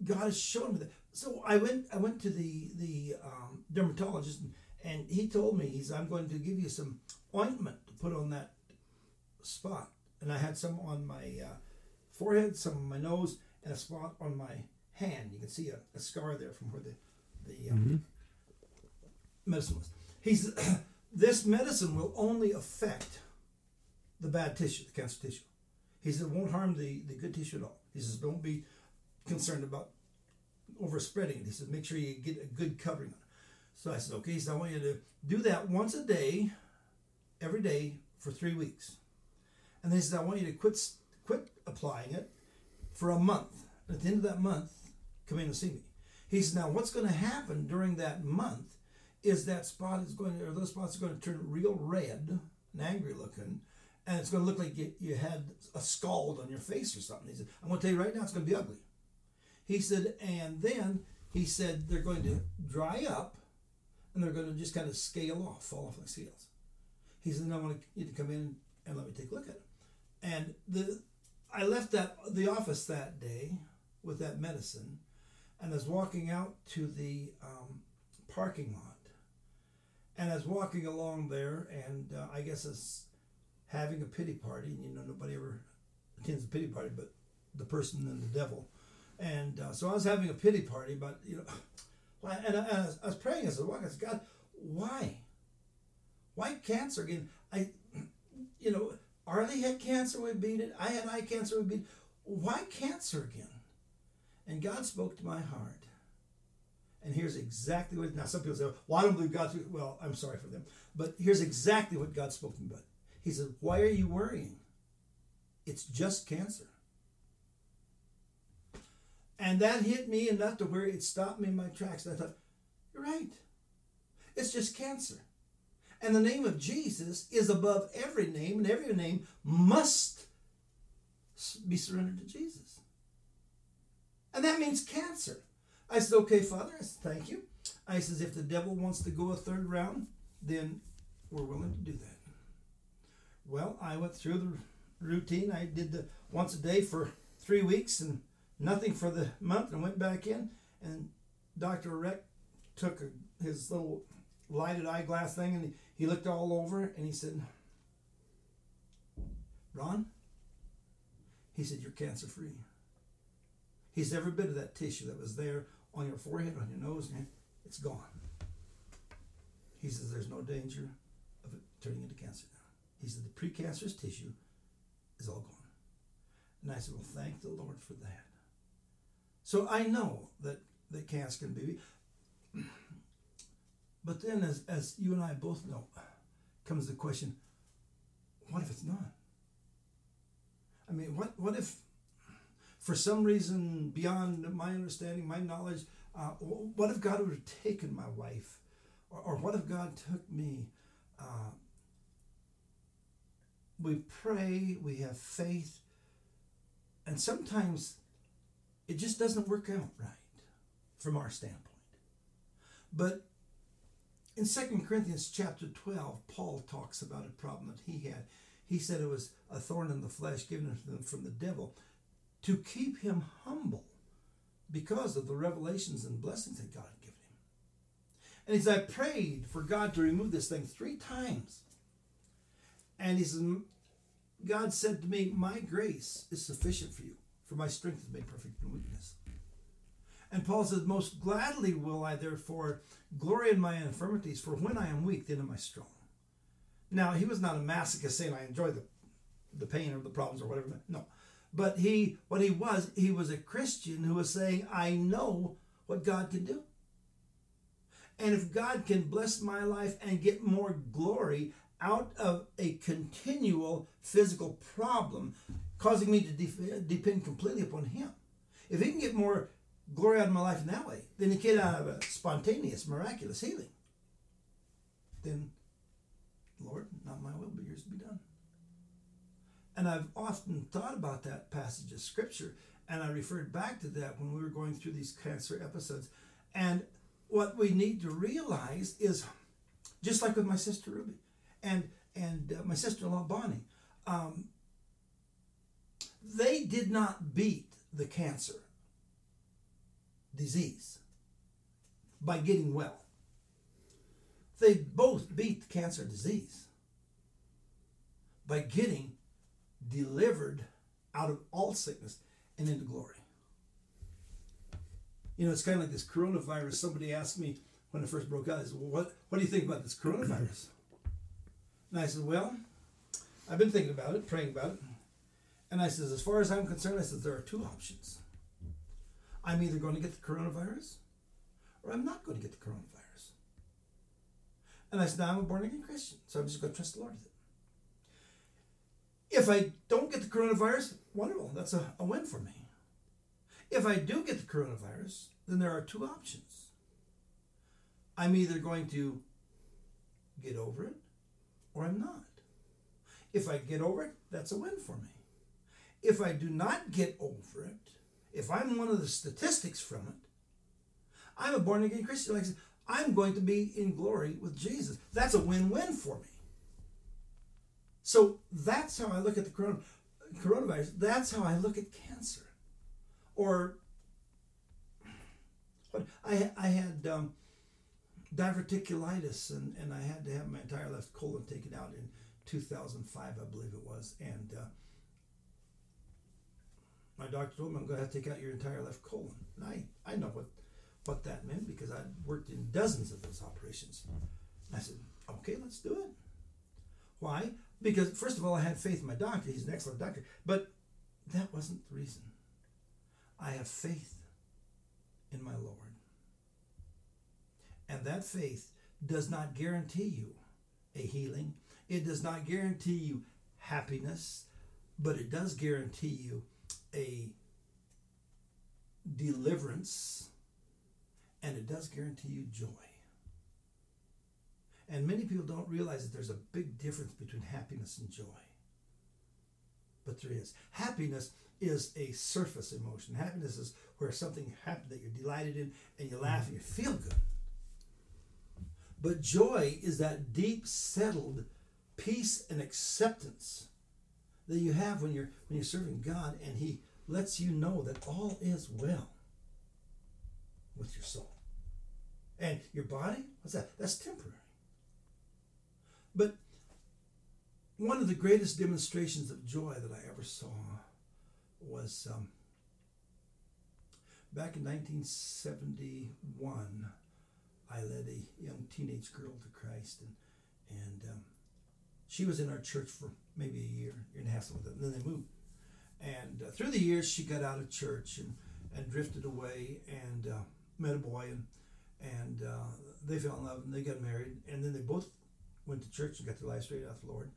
God has shown me that. So I went I went to the, the um, dermatologist, and, and he told me, he said, I'm going to give you some ointment to put on that spot. And I had some on my uh, forehead, some on my nose, and a spot on my hand. You can see a, a scar there from where the, the um, mm-hmm. medicine was. He said, this medicine will only affect the bad tissue, the cancer tissue. He said, it won't harm the, the good tissue at all. He says, don't be concerned about overspreading it. He said, make sure you get a good covering on it. So I said, okay. He said, I want you to do that once a day, every day for three weeks. And then he said, I want you to quit quit applying it for a month. And at the end of that month, come in and see me. He said, now what's going to happen during that month is that spot is going to, or those spots are going to turn real red and angry looking, and it's going to look like you, you had a scald on your face or something. He said, I'm going to tell you right now, it's going to be ugly. He said, and then he said they're going to dry up, and they're going to just kind of scale off, fall off like scales. He said, I want you to come in and let me take a look at it. And the I left that the office that day with that medicine, and I was walking out to the um, parking lot. And I was walking along there, and uh, I guess it's having a pity party. And you know, nobody ever attends a pity party but the person and the devil. And uh, so I was having a pity party, but, you know, and I, and I, was, I was praying as I was walking. I said, God, why? Why cancer again? I, you know, Arlie had cancer, we beat it. I had eye cancer, we beat it. Why cancer again? And God spoke to my heart. And here's exactly what, now some people say, well, I don't believe God. Well, I'm sorry for them. But here's exactly what God spoke to me about. He said, why are you worrying? It's just cancer. And that hit me enough to where it stopped me in my tracks. And I thought, you're right. It's just cancer. And the name of Jesus is above every name, and every name must be surrendered to Jesus. And that means cancer. I said, okay, Father. I said, thank you. I says, if the devil wants to go a third round, then we're willing to do that. Well, I went through the routine. I did the once a day for three weeks and nothing for the month, and went back in. And Doctor Rick took a, his little lighted eyeglass thing, and he, he looked all over, and he said, Ron, he said, you're cancer free. He's every bit of that tissue that was there on your forehead, on your nose, and it's gone. He says, there's no danger of it turning into cancer now. He said, the precancerous tissue is all gone. And I said, well, thank the Lord for that. So I know that that cancer can be. But then, as as you and I both know, comes the question, what if it's not? I mean, what what if, for some reason beyond my understanding, my knowledge, uh, what if God would have taken my wife? Or, or what if God took me? Uh, we pray, we have faith, and sometimes it just doesn't work out right from our standpoint. But in Second Corinthians chapter twelve, Paul talks about a problem that he had. He said it was a thorn in the flesh given to them from the devil to keep him humble because of the revelations and blessings that God had given him. And he said, I prayed for God to remove this thing three times. And he said, God said to me, my grace is sufficient for you, for my strength is made perfect in weakness. And Paul says, most gladly will I therefore glory in my infirmities, for when I am weak, then am I strong. Now, he was not a masochist saying, I enjoy the, the pain or the problems or whatever. No. But he, what he was, he was a Christian who was saying, I know what God can do. And if God can bless my life and get more glory out of a continual physical problem, causing me to de- depend completely upon him. If he can get more glory out of my life in that way, then he can out of a spontaneous, miraculous healing. Then, Lord, not my will, but yours be done. And I've often thought about that passage of Scripture, and I referred back to that when we were going through these cancer episodes. And what we need to realize is, just like with my sister Ruby, and, and uh, my sister-in-law Bonnie, um, they did not beat the cancer disease by getting well. They both beat cancer disease by getting delivered out of all sickness and into glory. You know, it's kind of like this coronavirus. Somebody asked me when it first broke out, I said, well, what, what do you think about this coronavirus? And I said, well, I've been thinking about it, praying about it. And I said, as far as I'm concerned, I said, there are two options. I'm either going to get the coronavirus or I'm not going to get the coronavirus. And I said, now I'm a born-again Christian, so I'm just going to trust the Lord with it. If I don't get the coronavirus, wonderful, that's a, a win for me. If I do get the coronavirus, then there are two options. I'm either going to get over it or I'm not. If I get over it, that's a win for me. If I do not get over it, if I'm one of the statistics from it, I'm a born-again Christian. Like I said, I'm going to be in glory with Jesus. That's a win-win for me. So that's how I look at the corona, coronavirus. That's how I look at cancer. Or I, I had um, diverticulitis, and, and I had to have my entire left colon taken out in two thousand five, I believe it was. And uh, my doctor told me, I'm going to have to take out your entire left colon. And I, I know what, what that meant because I'd worked in dozens of those operations. And I said, okay, let's do it. Why? Because, first of all, I had faith in my doctor. He's an excellent doctor. But that wasn't the reason. I have faith in my Lord. And that faith does not guarantee you a healing. It does not guarantee you happiness. But it does guarantee you a deliverance, and it does guarantee you joy. And many people don't realize that there's a big difference between happiness and joy. But there is. Happiness is a surface emotion. Happiness is where something happened that you're delighted in, and you laugh and you feel good. But joy is that deep, settled peace and acceptance that you have when you're when you're serving God, and he lets you know that all is well with your soul. And your body, what's that? That's temporary. But one of the greatest demonstrations of joy that I ever saw was um, back in nineteen seventy-one, I led a young teenage girl to Christ, and, and um, she was in our church for maybe a year, year and a half, something like that, and then they moved. And uh, through the years, she got out of church and, and drifted away, and uh, met a boy, and and uh, they fell in love and they got married, and then they both went to church and got their life straight out of the Lord,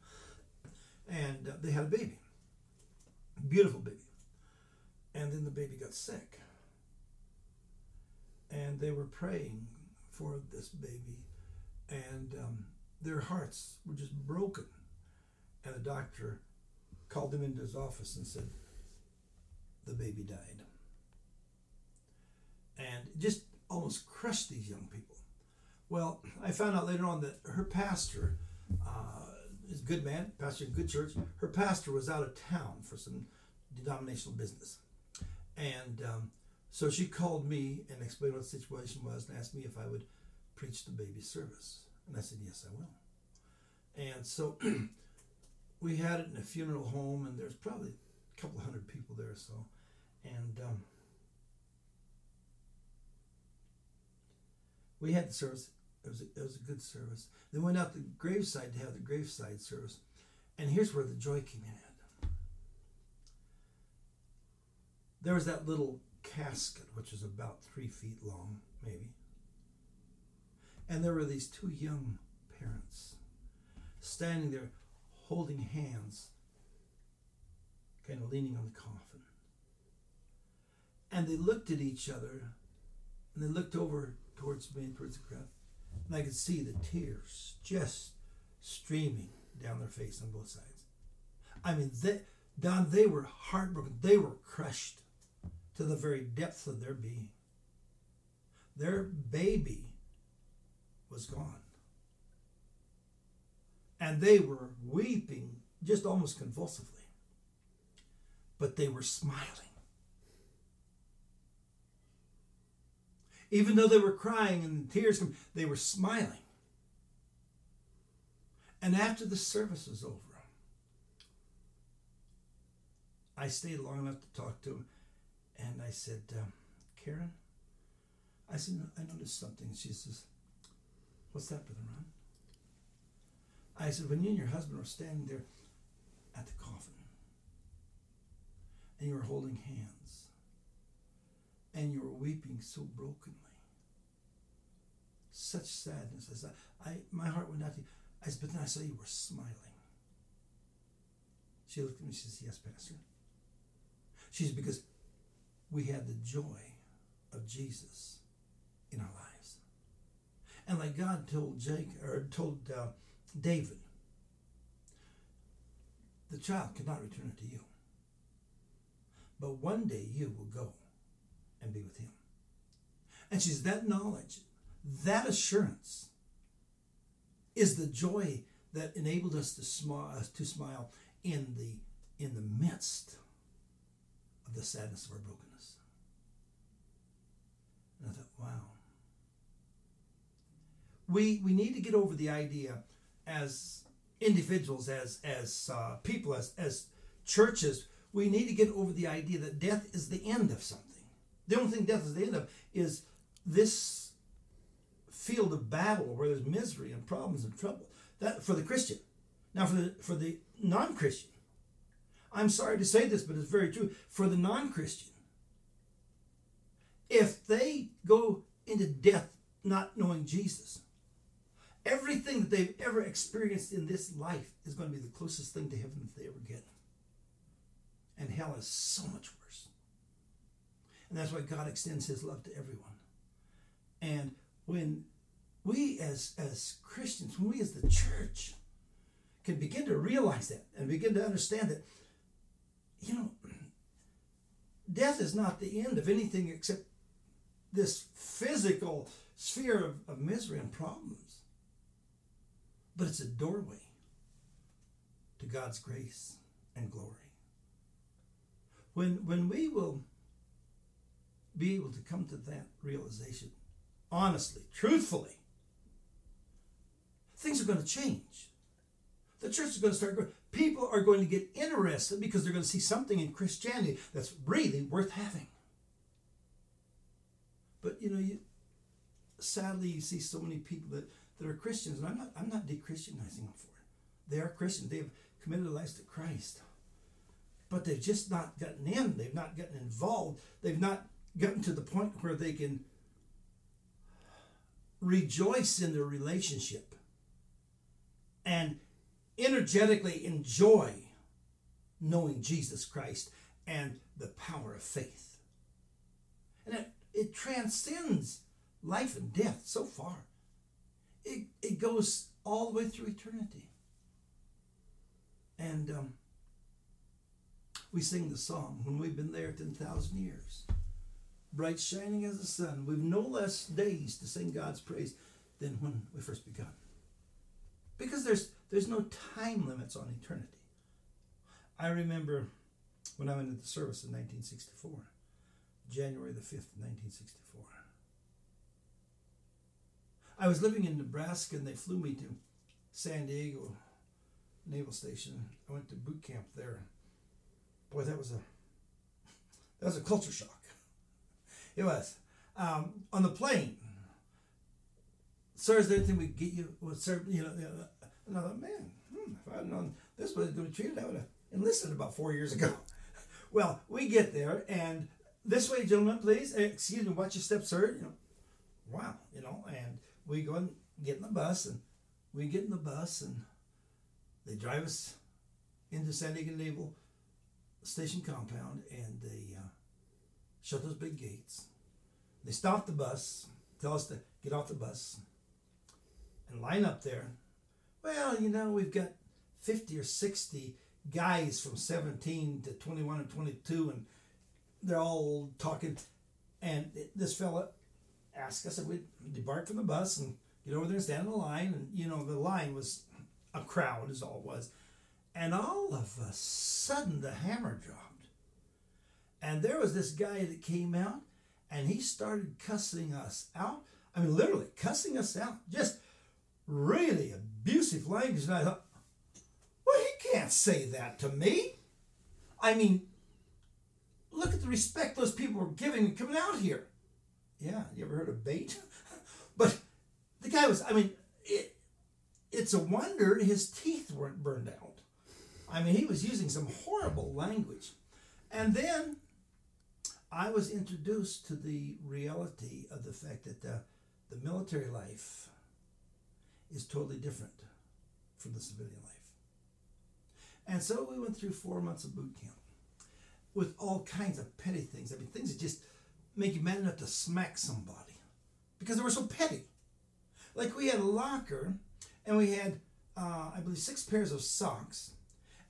and uh, they had a baby, beautiful baby, and then the baby got sick, and they were praying for this baby, and um, their hearts were just broken, and the doctor called them into his office and said, the baby died. And just almost crushed these young people. Well, I found out later on that her pastor, uh, is a good man, pastor in a good church, her pastor was out of town for some denominational business. And um, so she called me and explained what the situation was and asked me if I would preach the baby service. And I said, yes, I will. And so we had it in a funeral home, and there's probably a couple hundred people there or so. And um, we had the service. It was, a, it was a good service. Then we went out to the graveside to have the graveside service. And here's where the joy came in. There was that little casket, which was about three feet long, maybe. And there were these two young parents standing there holding hands, kind of leaning on the coffin. And they looked at each other, and they looked over towards me, towards the crowd, and I could see the tears just streaming down their face on both sides. I mean, they, Don, they were heartbroken. They were crushed to the very depth of their being. Their baby was gone. And they were weeping just almost convulsively. But they were smiling. Even though they were crying and tears came, they were smiling. And after the service was over, I stayed long enough to talk to him. And I said, um, Karen, I said, I noticed something. She says, what's that, Brother Ron? I said, when you and your husband were standing there at the coffin, and you were holding hands, and you were weeping so brokenly, such sadness. I said, I, my heart went out to you. I said, but then I saw you were smiling. She looked at me and she says, yes, Pastor. She said, because we had the joy of Jesus in our lives. And like God told Jacob, or told uh, David, the child cannot return unto you, but one day you will go and be with him. And she's that knowledge, that assurance, is the joy that enabled us to smile, to smile in the in the midst of the sadness of our brokenness. And I thought, wow. We we need to get over the idea, as individuals, as as uh, people, as as churches, we need to get over the idea that death is the end of something. The only thing death is the end of is this field of battle where there's misery and problems and trouble. That for the Christian. Now for the for the non-Christian, I'm sorry to say this, but it's very true. For the non-Christian, if they go into death not knowing Jesus, everything that they've ever experienced in this life is going to be the closest thing to heaven that they ever get. And hell is so much worse. And that's why God extends his love to everyone. And when we as, as Christians, when we as the church can begin to realize that and begin to understand that, you know, death is not the end of anything except this physical sphere of, of misery and problems. But it's a doorway to God's grace and glory. When, when we will be able to come to that realization, honestly, truthfully, things are going to change. The church is going to start growing. People are going to get interested because they're going to see something in Christianity that's really worth having. But, you know, you, sadly, you see so many people that that are Christians, and I'm not I'm not de-Christianizing them for it. They are Christians. They have committed their lives to Christ. But they've just not gotten in. They've not gotten involved. They've not gotten to the point where they can rejoice in their relationship and energetically enjoy knowing Jesus Christ and the power of faith. And it, it transcends life and death so far. It, it goes all the way through eternity. And um, we sing the song, when we've been there ten thousand years, bright shining as the sun, we've no less days to sing God's praise than when we first begun. Because there's there's no time limits on eternity. I remember when I went into service in nineteen sixty-four, January the fifth, nineteen sixty-four. I was living in Nebraska, and they flew me to San Diego Naval Station. I went to boot camp there. Boy, that was a that was a culture shock. It was. Um, on the plane, sir, is there anything we could get you? Well, sir, you know, and I thought, man, hmm, if I had known this was going to be treated, I would have enlisted about four years ago. Well, we get there, and this way, gentlemen, please. Excuse me, watch your step, sir. You know, wow, you know, and we go and get in the bus, and we get in the bus, and they drive us into San Diego Naval Station compound, and they uh, shut those big gates. They stop the bus, tell us to get off the bus, and line up there. Well, you know, we've got fifty or sixty guys from seventeen to twenty-one and twenty-two, and they're all talking. And this fella asked us if we'd debark from the bus and get over there and stand in the line. And, you know, the line was a crowd is all it was. And all of a sudden, the hammer dropped. And there was this guy that came out, and he started cussing us out. I mean, literally cussing us out. Just really abusive language. And I thought, well, he can't say that to me. I mean, look at the respect those people were giving and coming out here. Yeah, you ever heard of bait? But the guy was, I mean, it, it's a wonder his teeth weren't burned out. I mean, he was using some horrible language. And then I was introduced to the reality of the fact that the, the military life is totally different from the civilian life. And so we went through four months of boot camp with all kinds of petty things. I mean, things that just make you mad enough to smack somebody because they were so petty. Like, we had a locker, and we had, uh, I believe, six pairs of socks.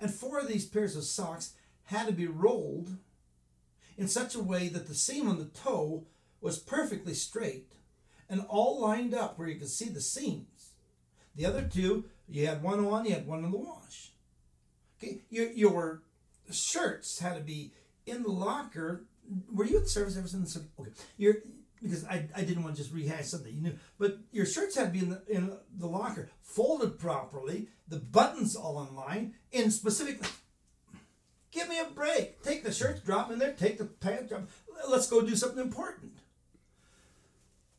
And four of these pairs of socks had to be rolled in such a way that the seam on the toe was perfectly straight and all lined up where you could see the seams. The other two, you had one on, you had one in the wash. Okay, your, your shirts had to be in the locker. Were you at service ever since? Okay, your because I, I didn't want to just rehash something you knew, but your shirts had to be in the in the locker, folded properly, the buttons all in line, in specific. Give me a break. Take the shirts, drop them in there. Take the pants, drop them. Let's go do something important.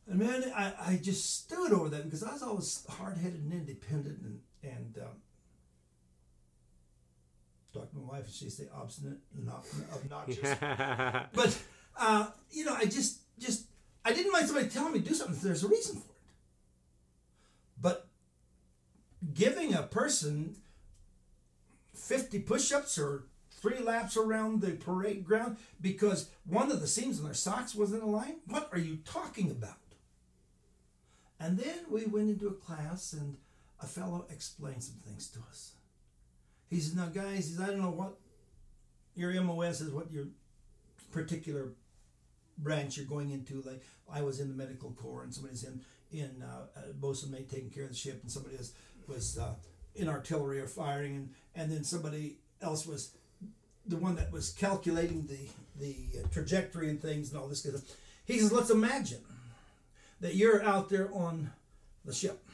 And man, I, I just stood over that because I was always hard-headed and independent, and and um, talked to my wife, and she'd say obstinate and obnoxious. But uh, you know, I just just I didn't mind somebody telling me to do something if there's a reason for it. But giving a person fifty push-ups or three laps around the parade ground because one of the seams in their socks wasn't aligned? What are you talking about? And then we went into a class, and a fellow explained some things to us. He says, now guys, he says, I don't know what your M O S is, what your particular branch you're going into. Like, I was in the medical corps, and somebody's in, in uh, bosun mate taking care of the ship, and somebody was, was uh, in artillery or firing, and, and then somebody else was the one that was calculating the the trajectory and things and all this kind of stuff. He says, let's imagine that you're out there on the ship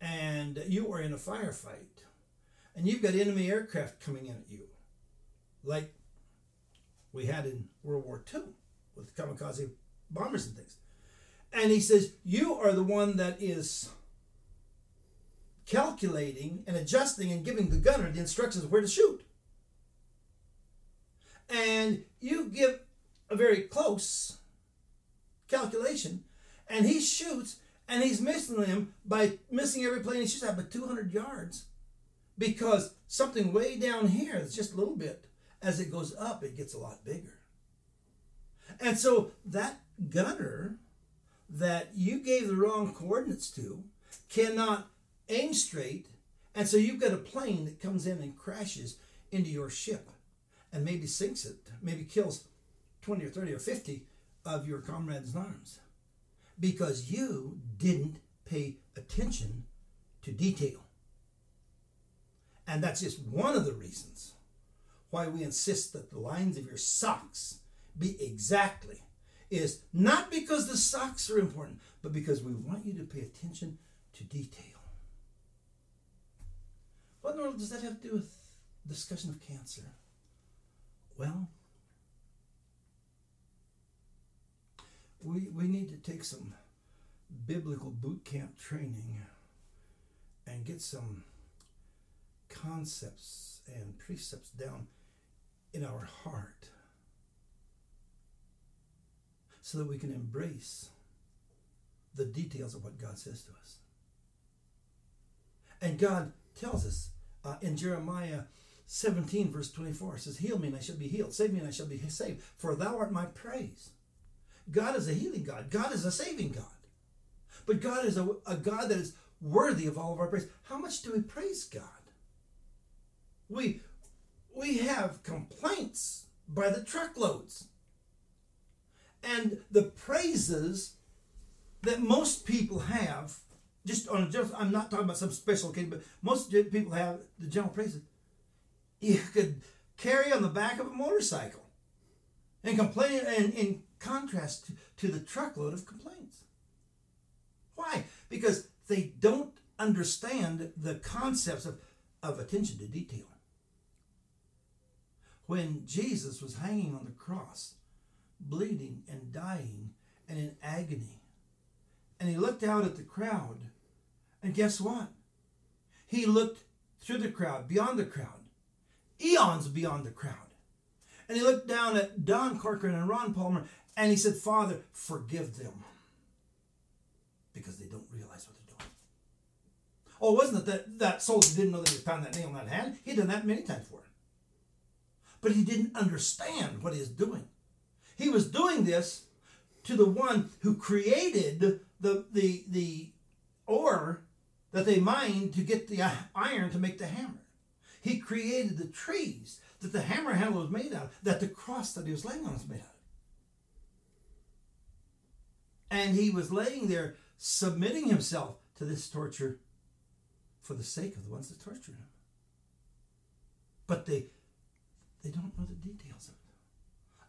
and you are in a firefight and you've got enemy aircraft coming in at you, like we had in World War Two with kamikaze bombers and things. And he says, you are the one that is calculating and adjusting and giving the gunner the instructions where to shoot. And you give a very close calculation, and he shoots, and he's missing him by missing every plane he shoots at by two hundred yards, because something way down here is just a little bit. As it goes up, it gets a lot bigger. And so that gunner that you gave the wrong coordinates to cannot aim straight, and so you've got a plane that comes in and crashes into your ship and maybe sinks it, maybe kills twenty or thirty or fifty of your comrades in arms, because you didn't pay attention to detail. And that's just one of the reasons why we insist that the lines of your socks be exactly, is not because the socks are important, but because we want you to pay attention to detail. What in the world does that have to do with discussion of cancer? Well, we we need to take some biblical boot camp training and get some concepts and precepts down in our heart, so that we can embrace the details of what God says to us. And God tells us uh, in Jeremiah seventeen verse twenty-four, says, heal me and I shall be healed, save me and I shall be saved, for thou art my praise. God is a healing God. God is a saving God. But God is a, a God that is worthy of all of our praise. How much do we praise God? We, we have complaints by the truckloads. And the praises that most people have, just on a general, I'm not talking about some special occasion, but most people have the general praises. You could carry on the back of a motorcycle, and complain, and in contrast to, to the truckload of complaints. Why? Because they don't understand the concepts of, of attention to detail. When Jesus was hanging on the cross, bleeding and dying and in agony, and he looked out at the crowd, and guess what? He looked through the crowd, beyond the crowd, eons beyond the crowd, and he looked down at Don Corcoran and Ron Palmer, and he said, Father, forgive them, because they don't realize what they're doing. Oh, wasn't it that that soldier didn't know that he found that nail in that hand? He'd done that many times for him, but he didn't understand what he was doing. He was doing this to the one who created the the the ore that they mined to get the iron to make the hammer. He created the trees that the hammer handle was made out of, that the cross that he was laying on was made out of. And he was laying there submitting himself to this torture for the sake of the ones that tortured him. But they they don't know the details of it.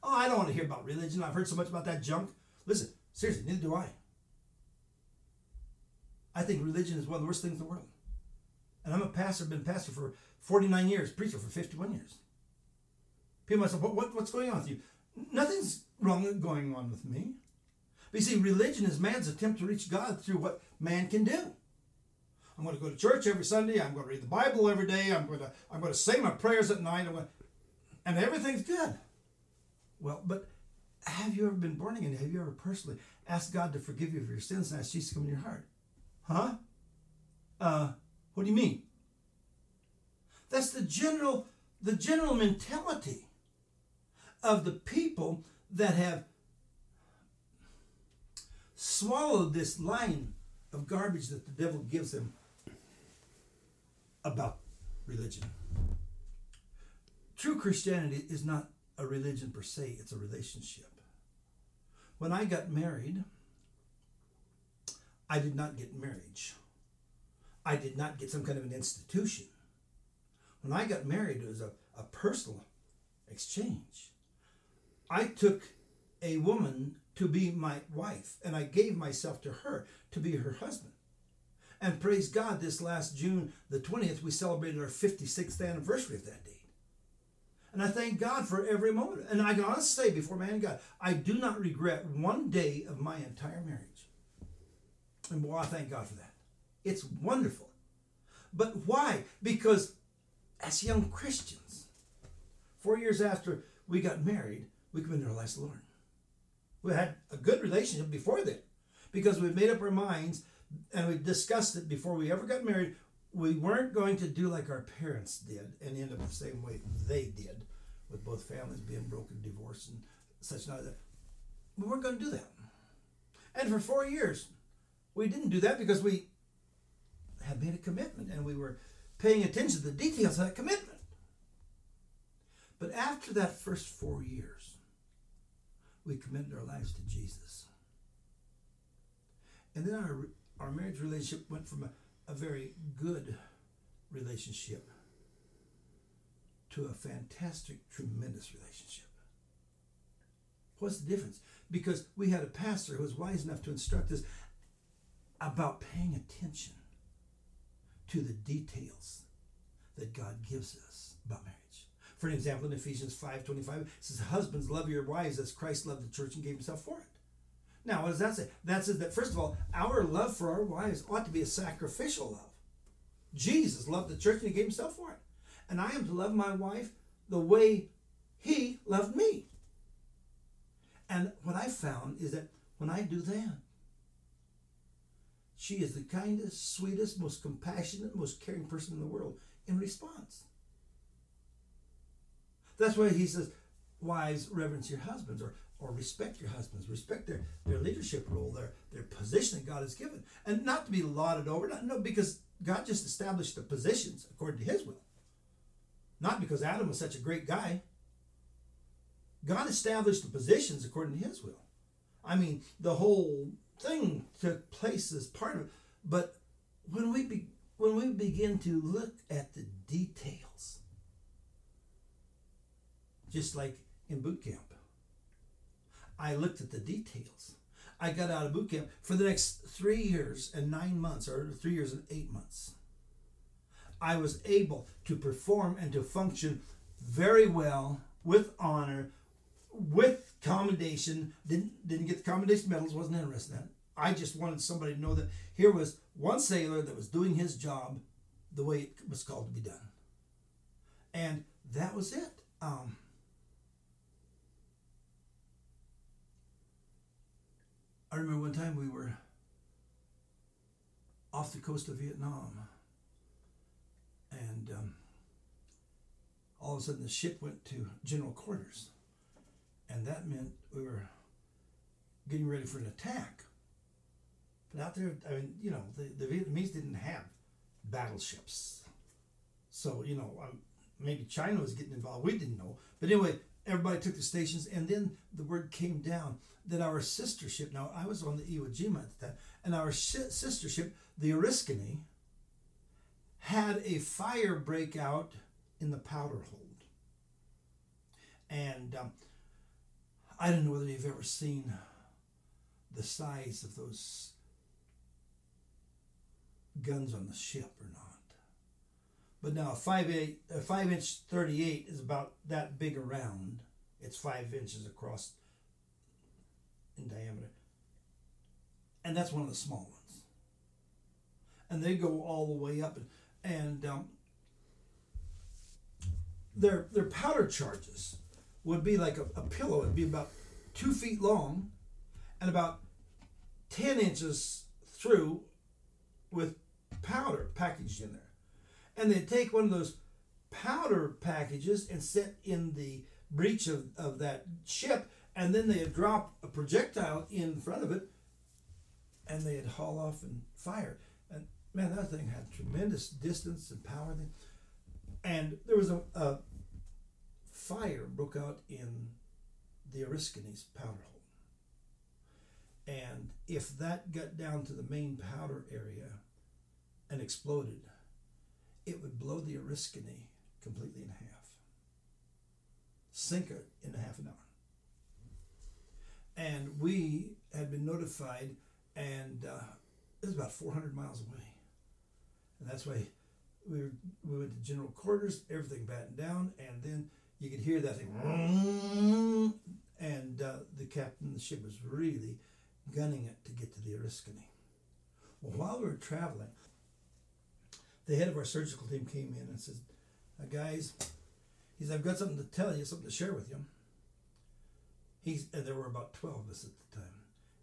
Oh, I don't want to hear about religion. I've heard so much about that junk. Listen, seriously, neither do I. I think religion is one of the worst things in the world. And I'm a pastor, been pastor for forty-nine years, preacher for fifty-one years. People might say, what, what, what's going on with you? Nothing's wrong going on with me. But you see, religion is man's attempt to reach God through what man can do. I'm going to go to church every Sunday. I'm going to read the Bible every day. I'm going to, I'm going to say my prayers at night. I'm going to, and everything's good. Well, but have you ever been born again? Have you ever personally asked God to forgive you for your sins and asked Jesus to come in your heart? Huh? Uh, what do you mean? That's the general, the general mentality of the people that have swallowed this line of garbage that the devil gives them about religion. True Christianity is not a religion per se, it's a relationship. When I got married, I did not get marriage. I did not get some kind of an institution. When I got married, it was a, a personal exchange. I took a woman to be my wife, and I gave myself to her to be her husband. And praise God, this last June the twentieth, we celebrated our fifty-sixth anniversary of that day. And I thank God for every moment. And I can honestly say before man and God, I do not regret one day of my entire marriage. And boy, I thank God for that. It's wonderful. But why? Because as young Christians, four years after we got married, we committed our lives to the Lord. We had a good relationship before that. because we've made up our minds and we've discussed it before we ever got married. We weren't going to do like our parents did and end up the same way they did, with both families being broken, divorced, and such. Not that we weren't going to do that. And for four years, we didn't do that because we had made a commitment and we were paying attention to the details of that commitment. But after that first four years, we committed our lives to Jesus. And then our our marriage relationship went from a, a very good relationship to a fantastic, tremendous relationship. What's the difference? Because we had a pastor who was wise enough to instruct us about paying attention to the details that God gives us about marriage. For an example, in Ephesians five twenty-five, it says, "Husbands, love your wives as Christ loved the church and gave himself for it." Now, what does that say? That says that, first of all, our love for our wives ought to be a sacrificial love. Jesus loved the church and he gave himself for it. And I am to love my wife the way he loved me. And what I found is that when I do that, she is the kindest, sweetest, most compassionate, most caring person in the world in response. That's why he says, wives, reverence your husbands, or or respect your husbands, respect their, their leadership role, their, their position that God has given. And not to be lauded over, not, no, because God just established the positions according to his will. Not because Adam was such a great guy. God established the positions according to his will. I mean, the whole thing took place as part of it. But when we be, when we begin to look at the details, just like in boot camp, I looked at the details. I got out of boot camp for the next three years and nine months, or three years and eight months. I was able to perform and to function very well, with honor, with commendation. Didn't, didn't get the commendation medals, wasn't interested in that. I just wanted somebody to know that here was one sailor that was doing his job the way it was called to be done. And that was it. Um, I remember one time we were off the coast of Vietnam, and um, all of a sudden the ship went to general quarters, and that meant we were getting ready for an attack. But out there, I mean, you know, the, the Vietnamese didn't have battleships, so you know, um, maybe China was getting involved. We didn't know, but anyway, everybody took the stations, and then the word came down that our sister ship, now I was on the Iwo Jima at the time, and our sh- sister ship, the Oriskany, had a fire breakout in the powder hold. And um, I don't know whether you've ever seen the size of those guns on the ship or not. But now a five-eight, a five-inch thirty-eight is about that big around. It's five inches across in diameter, and that's one of the small ones. And they go all the way up, and, and um, their their powder charges would be like a, a pillow. It'd be about two feet long, and about ten inches through, with powder packaged in there. And they'd take one of those powder packages and set in the breech of, of that ship, and then they'd drop a projectile in front of it, and they'd haul off and fire. And man, that thing had tremendous distance and power. And there was a, a fire broke out in the Oriskany's powder hole. And if that got down to the main powder area and exploded, it would blow the Oriskany completely in half, sink it in half an hour. And we had been notified, and uh, it was about four hundred miles away. And that's why we, were, we went to general quarters, everything battened down, and then you could hear that thing. And uh, the captain of the ship was really gunning it to get to the Oriskany. Well, while we were traveling, the head of our surgical team came in and said, "Guys," he said, "I've got something to tell you, something to share with you." He's, and there were about twelve of us at the time.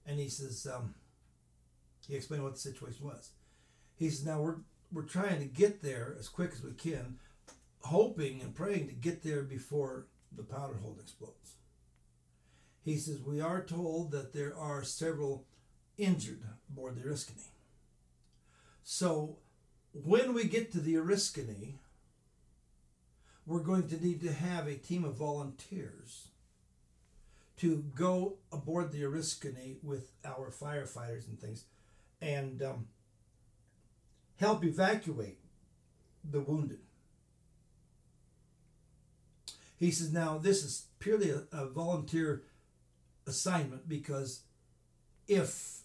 And he says, um, He explained what the situation was. He says, now we're we're trying to get there as quick as we can, hoping and praying to get there before the powder hole explodes. He says, we are told that there are several injured aboard the Oriskany. So when we get to the Oriskany, we're going to need to have a team of volunteers to go aboard the Oriskany with our firefighters and things and um, help evacuate the wounded. He says, now this is purely a, a volunteer assignment, because if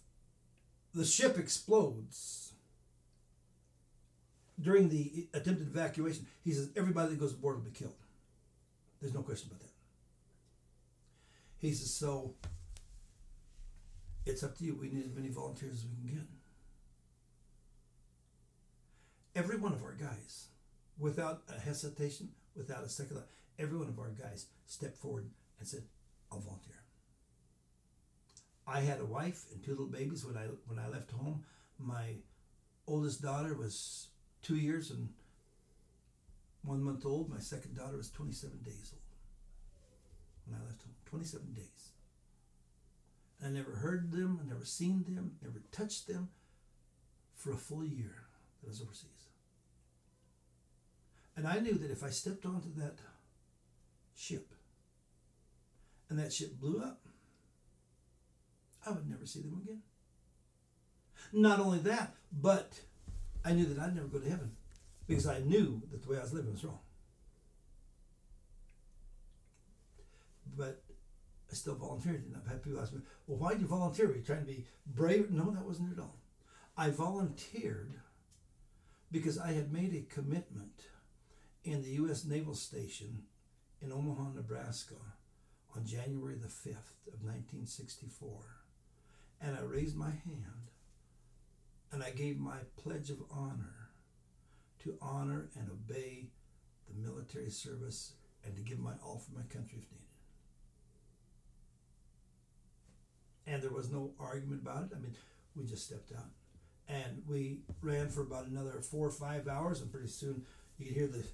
the ship explodes during the attempted evacuation, he says, everybody that goes aboard will be killed. There's no question about that. He says, so it's up to you. We need as many volunteers as we can get. Every one of our guys, without a hesitation, without a second thought, every one of our guys stepped forward and said, I'll volunteer. I had a wife and two little babies when I when I left home. My oldest daughter was two years and one month old. My second daughter was twenty-seven days old when I left home. twenty-seven days. I never heard them, I never seen them, never touched them for a full year that I was overseas. And I knew that if I stepped onto that ship and that ship blew up, I would never see them again. Not only that, but I knew that I'd never go to heaven, because I knew that the way I was living was wrong. But I still volunteered, and I've had people ask me, well, why did you volunteer? Were you trying to be brave? No, that wasn't it at all. I volunteered because I had made a commitment in the U S Naval Station in Omaha, Nebraska on January the fifth of nineteen sixty-four. And I raised my hand and I gave my pledge of honor to honor and obey the military service and to give my all for my country if needed. And there was no argument about it. I mean, we just stepped out. And we ran for about another four or five hours, and pretty soon you could hear the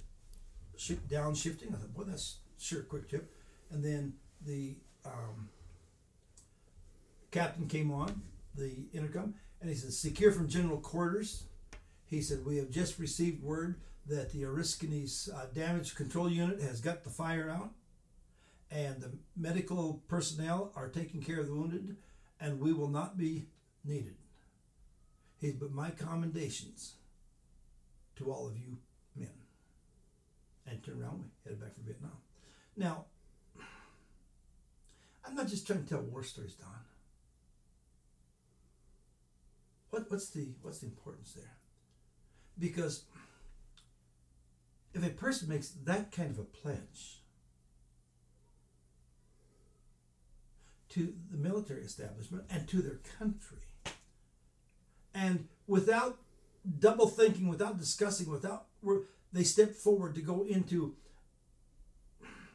ship downshifting. I thought, boy, that's sure a quick trip. And then the um, captain came on the intercom, and he said, secure from general quarters. He said, we have just received word that the Oriskany's uh, damage control unit has got the fire out, and the medical personnel are taking care of the wounded, and we will not be needed. He said, but my commendations to all of you men. And turned around, we headed back for Vietnam. Now, I'm not just trying to tell war stories, Don. What, what's the what's the importance there? Because if a person makes that kind of a pledge to the military establishment and to their country, and without double thinking, without discussing, without they step forward to go into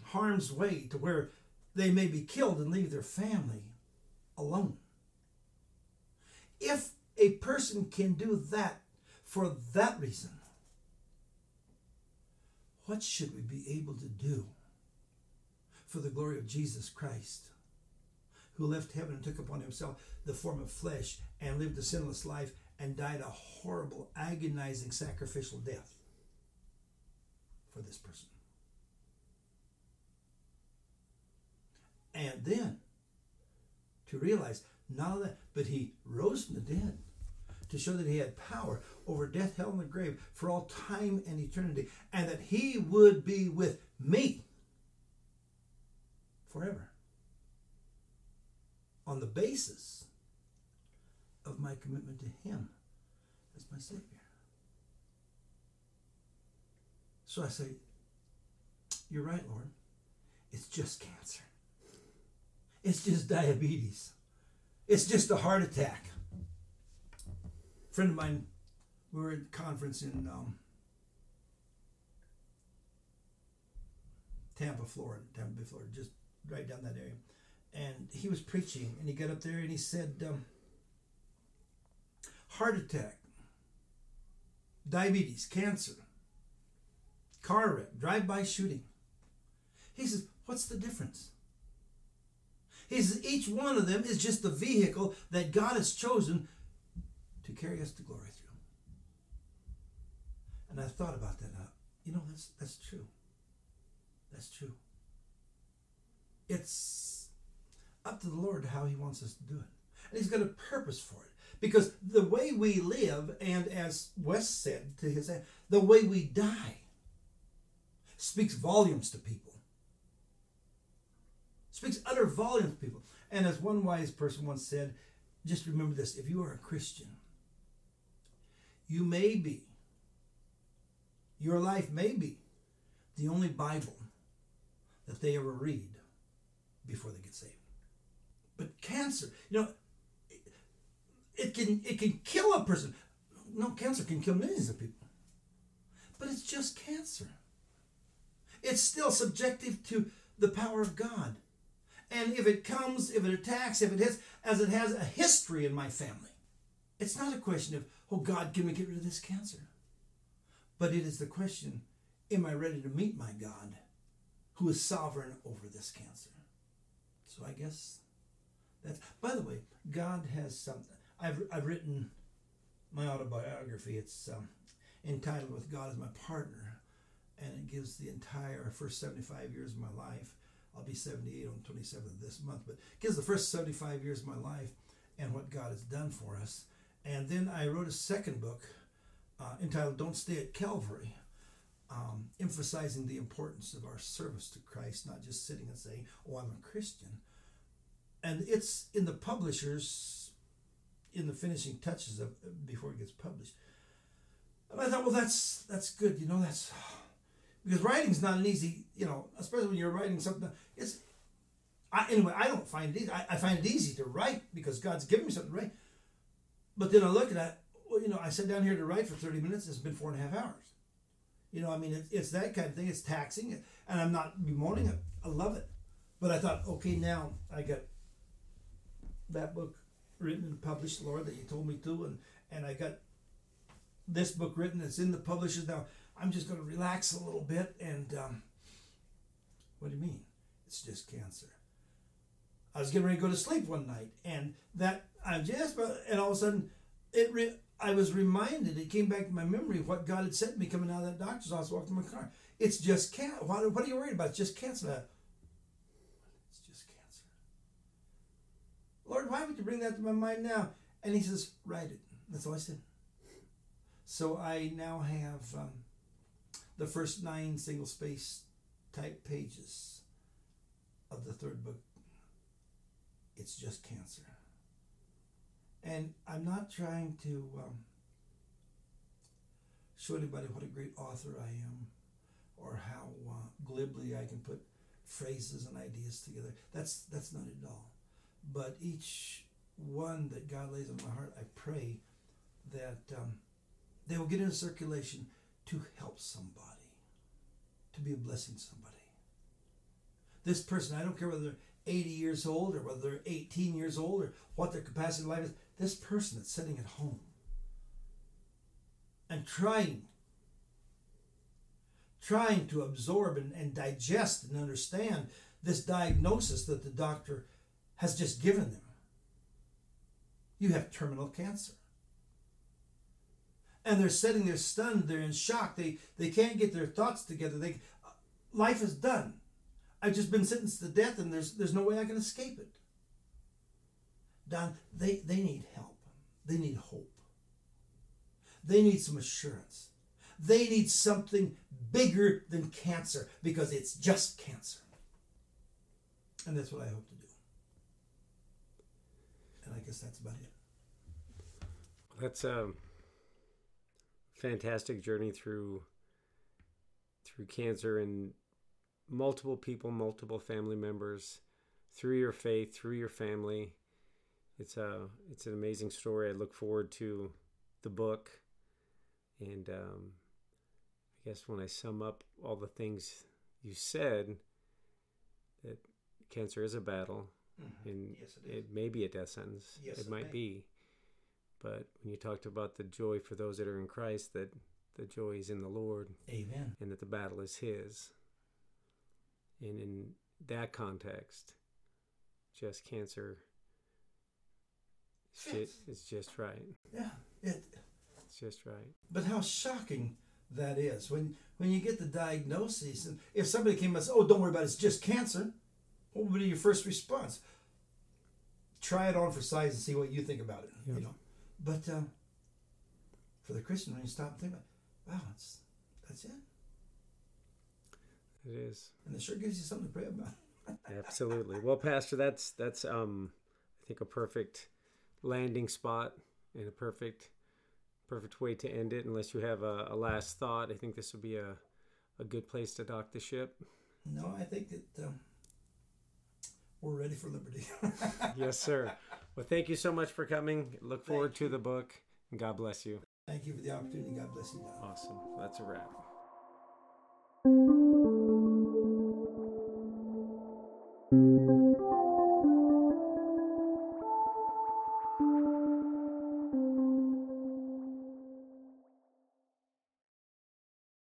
harm's way to where they may be killed and leave their family alone. If a person can do that for that reason, what should we be able to do for the glory of Jesus Christ, who left heaven and took upon himself the form of flesh and lived a sinless life and died a horrible, agonizing, sacrificial death for this person? And then to realize not only that, but he rose from the dead to show that he had power over death, hell, and the grave for all time and eternity, and that he would be with me forever on the basis of my commitment to him as my Savior. So I say, you're right, Lord. It's just cancer. It's just diabetes. It's just a heart attack. A friend of mine, we were at a conference in um, Tampa, Florida, Tampa Bay, Florida, just right down that area. And he was preaching, and he got up there and he said, um, heart attack, diabetes, cancer, car wreck, drive-by shooting. He says, what's the difference? He says, each one of them is just the vehicle that God has chosen to carry us to glory through. And I thought about that. You know, that's that's true. That's true. It's up to the Lord how he wants us to do it. And he's got a purpose for it. Because the way we live, and as Wes said to his aunt, the way we die speaks volumes to people. Speaks utter volumes to people. And as one wise person once said, just remember this, if you are a Christian, you may be, your life may be the only Bible that they ever read before they get saved. But cancer, you know, it can it can kill a person. No, cancer can kill millions of people. But it's just cancer. It's still subjective to the power of God. And if it comes, if it attacks, if it hits, as it has a history in my family, it's not a question of, oh God, can we get rid of this cancer? But it is the question, am I ready to meet my God who is sovereign over this cancer? So I guess that's, by the way, God has something. I've, I've written my autobiography. It's um, entitled With God as My Partner, and it gives the entire first seventy-five years of my life. I'll be seventy-eight on the twenty-seventh of this month, but it gives the first seventy-five years of my life and what God has done for us. And then I wrote a second book uh, entitled Don't Stay at Calvary, um, emphasizing the importance of our service to Christ, not just sitting and saying, oh, I'm a Christian. And it's in the publisher's, in the finishing touches of before it gets published. And I thought, well, that's that's good, you know, that's because writing's not an easy, you know, especially when you're writing something. It's I, anyway, I don't find it easy. I, I find it easy to write because God's given me something to write. But then I look at it, well, you know, I sat down here to write for thirty minutes. It's been four and a half hours. You know, I mean, it, it's that kind of thing. It's taxing, and I'm not bemoaning it. I love it. But I thought, okay, now I got that book written and published, Lord, that you told me to, and, and I got this book written. It's in the publishers now. I'm just going to relax a little bit, and um, what do you mean? It's just cancer. I was getting ready to go to sleep one night, and that I just, and all of a sudden, it re, I was reminded. It came back to my memory of what God had said to me coming out of that doctor's office, walking in my car. It's just cancer. What, what are you worried about? It's just cancer. Lord, why would you bring that to my mind now? And he says, write it. That's all I said. So I now have um, the first nine single-space type pages of the third book, It's Just Cancer. And I'm not trying to um, show anybody what a great author I am or how uh, glibly I can put phrases and ideas together. That's, that's not it at all. But each one that God lays on my heart, I pray that um, they will get into circulation to help somebody, to be a blessing to somebody. This person, I don't care whether they're eighty years old or whether they're eighteen years old or what their capacity of life is, this person that's sitting at home and trying, trying to absorb and, and digest and understand this diagnosis that the doctor has just given them. You have terminal cancer. And they're sitting there stunned, they're in shock, they, they can't get their thoughts together. They, uh, life is done. I've just been sentenced to death and there's there's no way I can escape it. Don, they, they need help. They need hope. They need some assurance. They need something bigger than cancer because it's just cancer. And that's what I hope to do. And I guess that's about it. That's a fantastic journey through through cancer and multiple people, multiple family members, through your faith, through your family. It's a it's an amazing story. I look forward to the book, and um, I guess when I sum up all the things you said, that cancer is a battle. Mm-hmm. And yes, it, it may be a death sentence. Yes, it, it might may. be. But when you talked about the joy for those that are in Christ, that the joy is in the Lord. Amen. And that the battle is His. And in that context, just cancer shit is just right. Yeah. It, it's just right. But how shocking that is. When when you get the diagnosis, and if somebody came and said, oh, don't worry about it, it's just cancer, what would be your first response? Try it on for size and see what you think about it. Yep. You know. But um, for the Christian, when you stop and think about it, wow, it's, that's it. It is. And it sure gives you something to pray about. Absolutely. Well, Pastor, that's, that's um, I think, a perfect landing spot and a perfect perfect way to end it. Unless you have a, a last thought, I think this would be a, a good place to dock the ship. No, I think that um, we're ready for liberty. Yes, sir. Well, thank you so much for coming. Look forward thank to you. The book, and God bless you. Thank you for the opportunity. God bless you, Donna. Awesome. That's a wrap.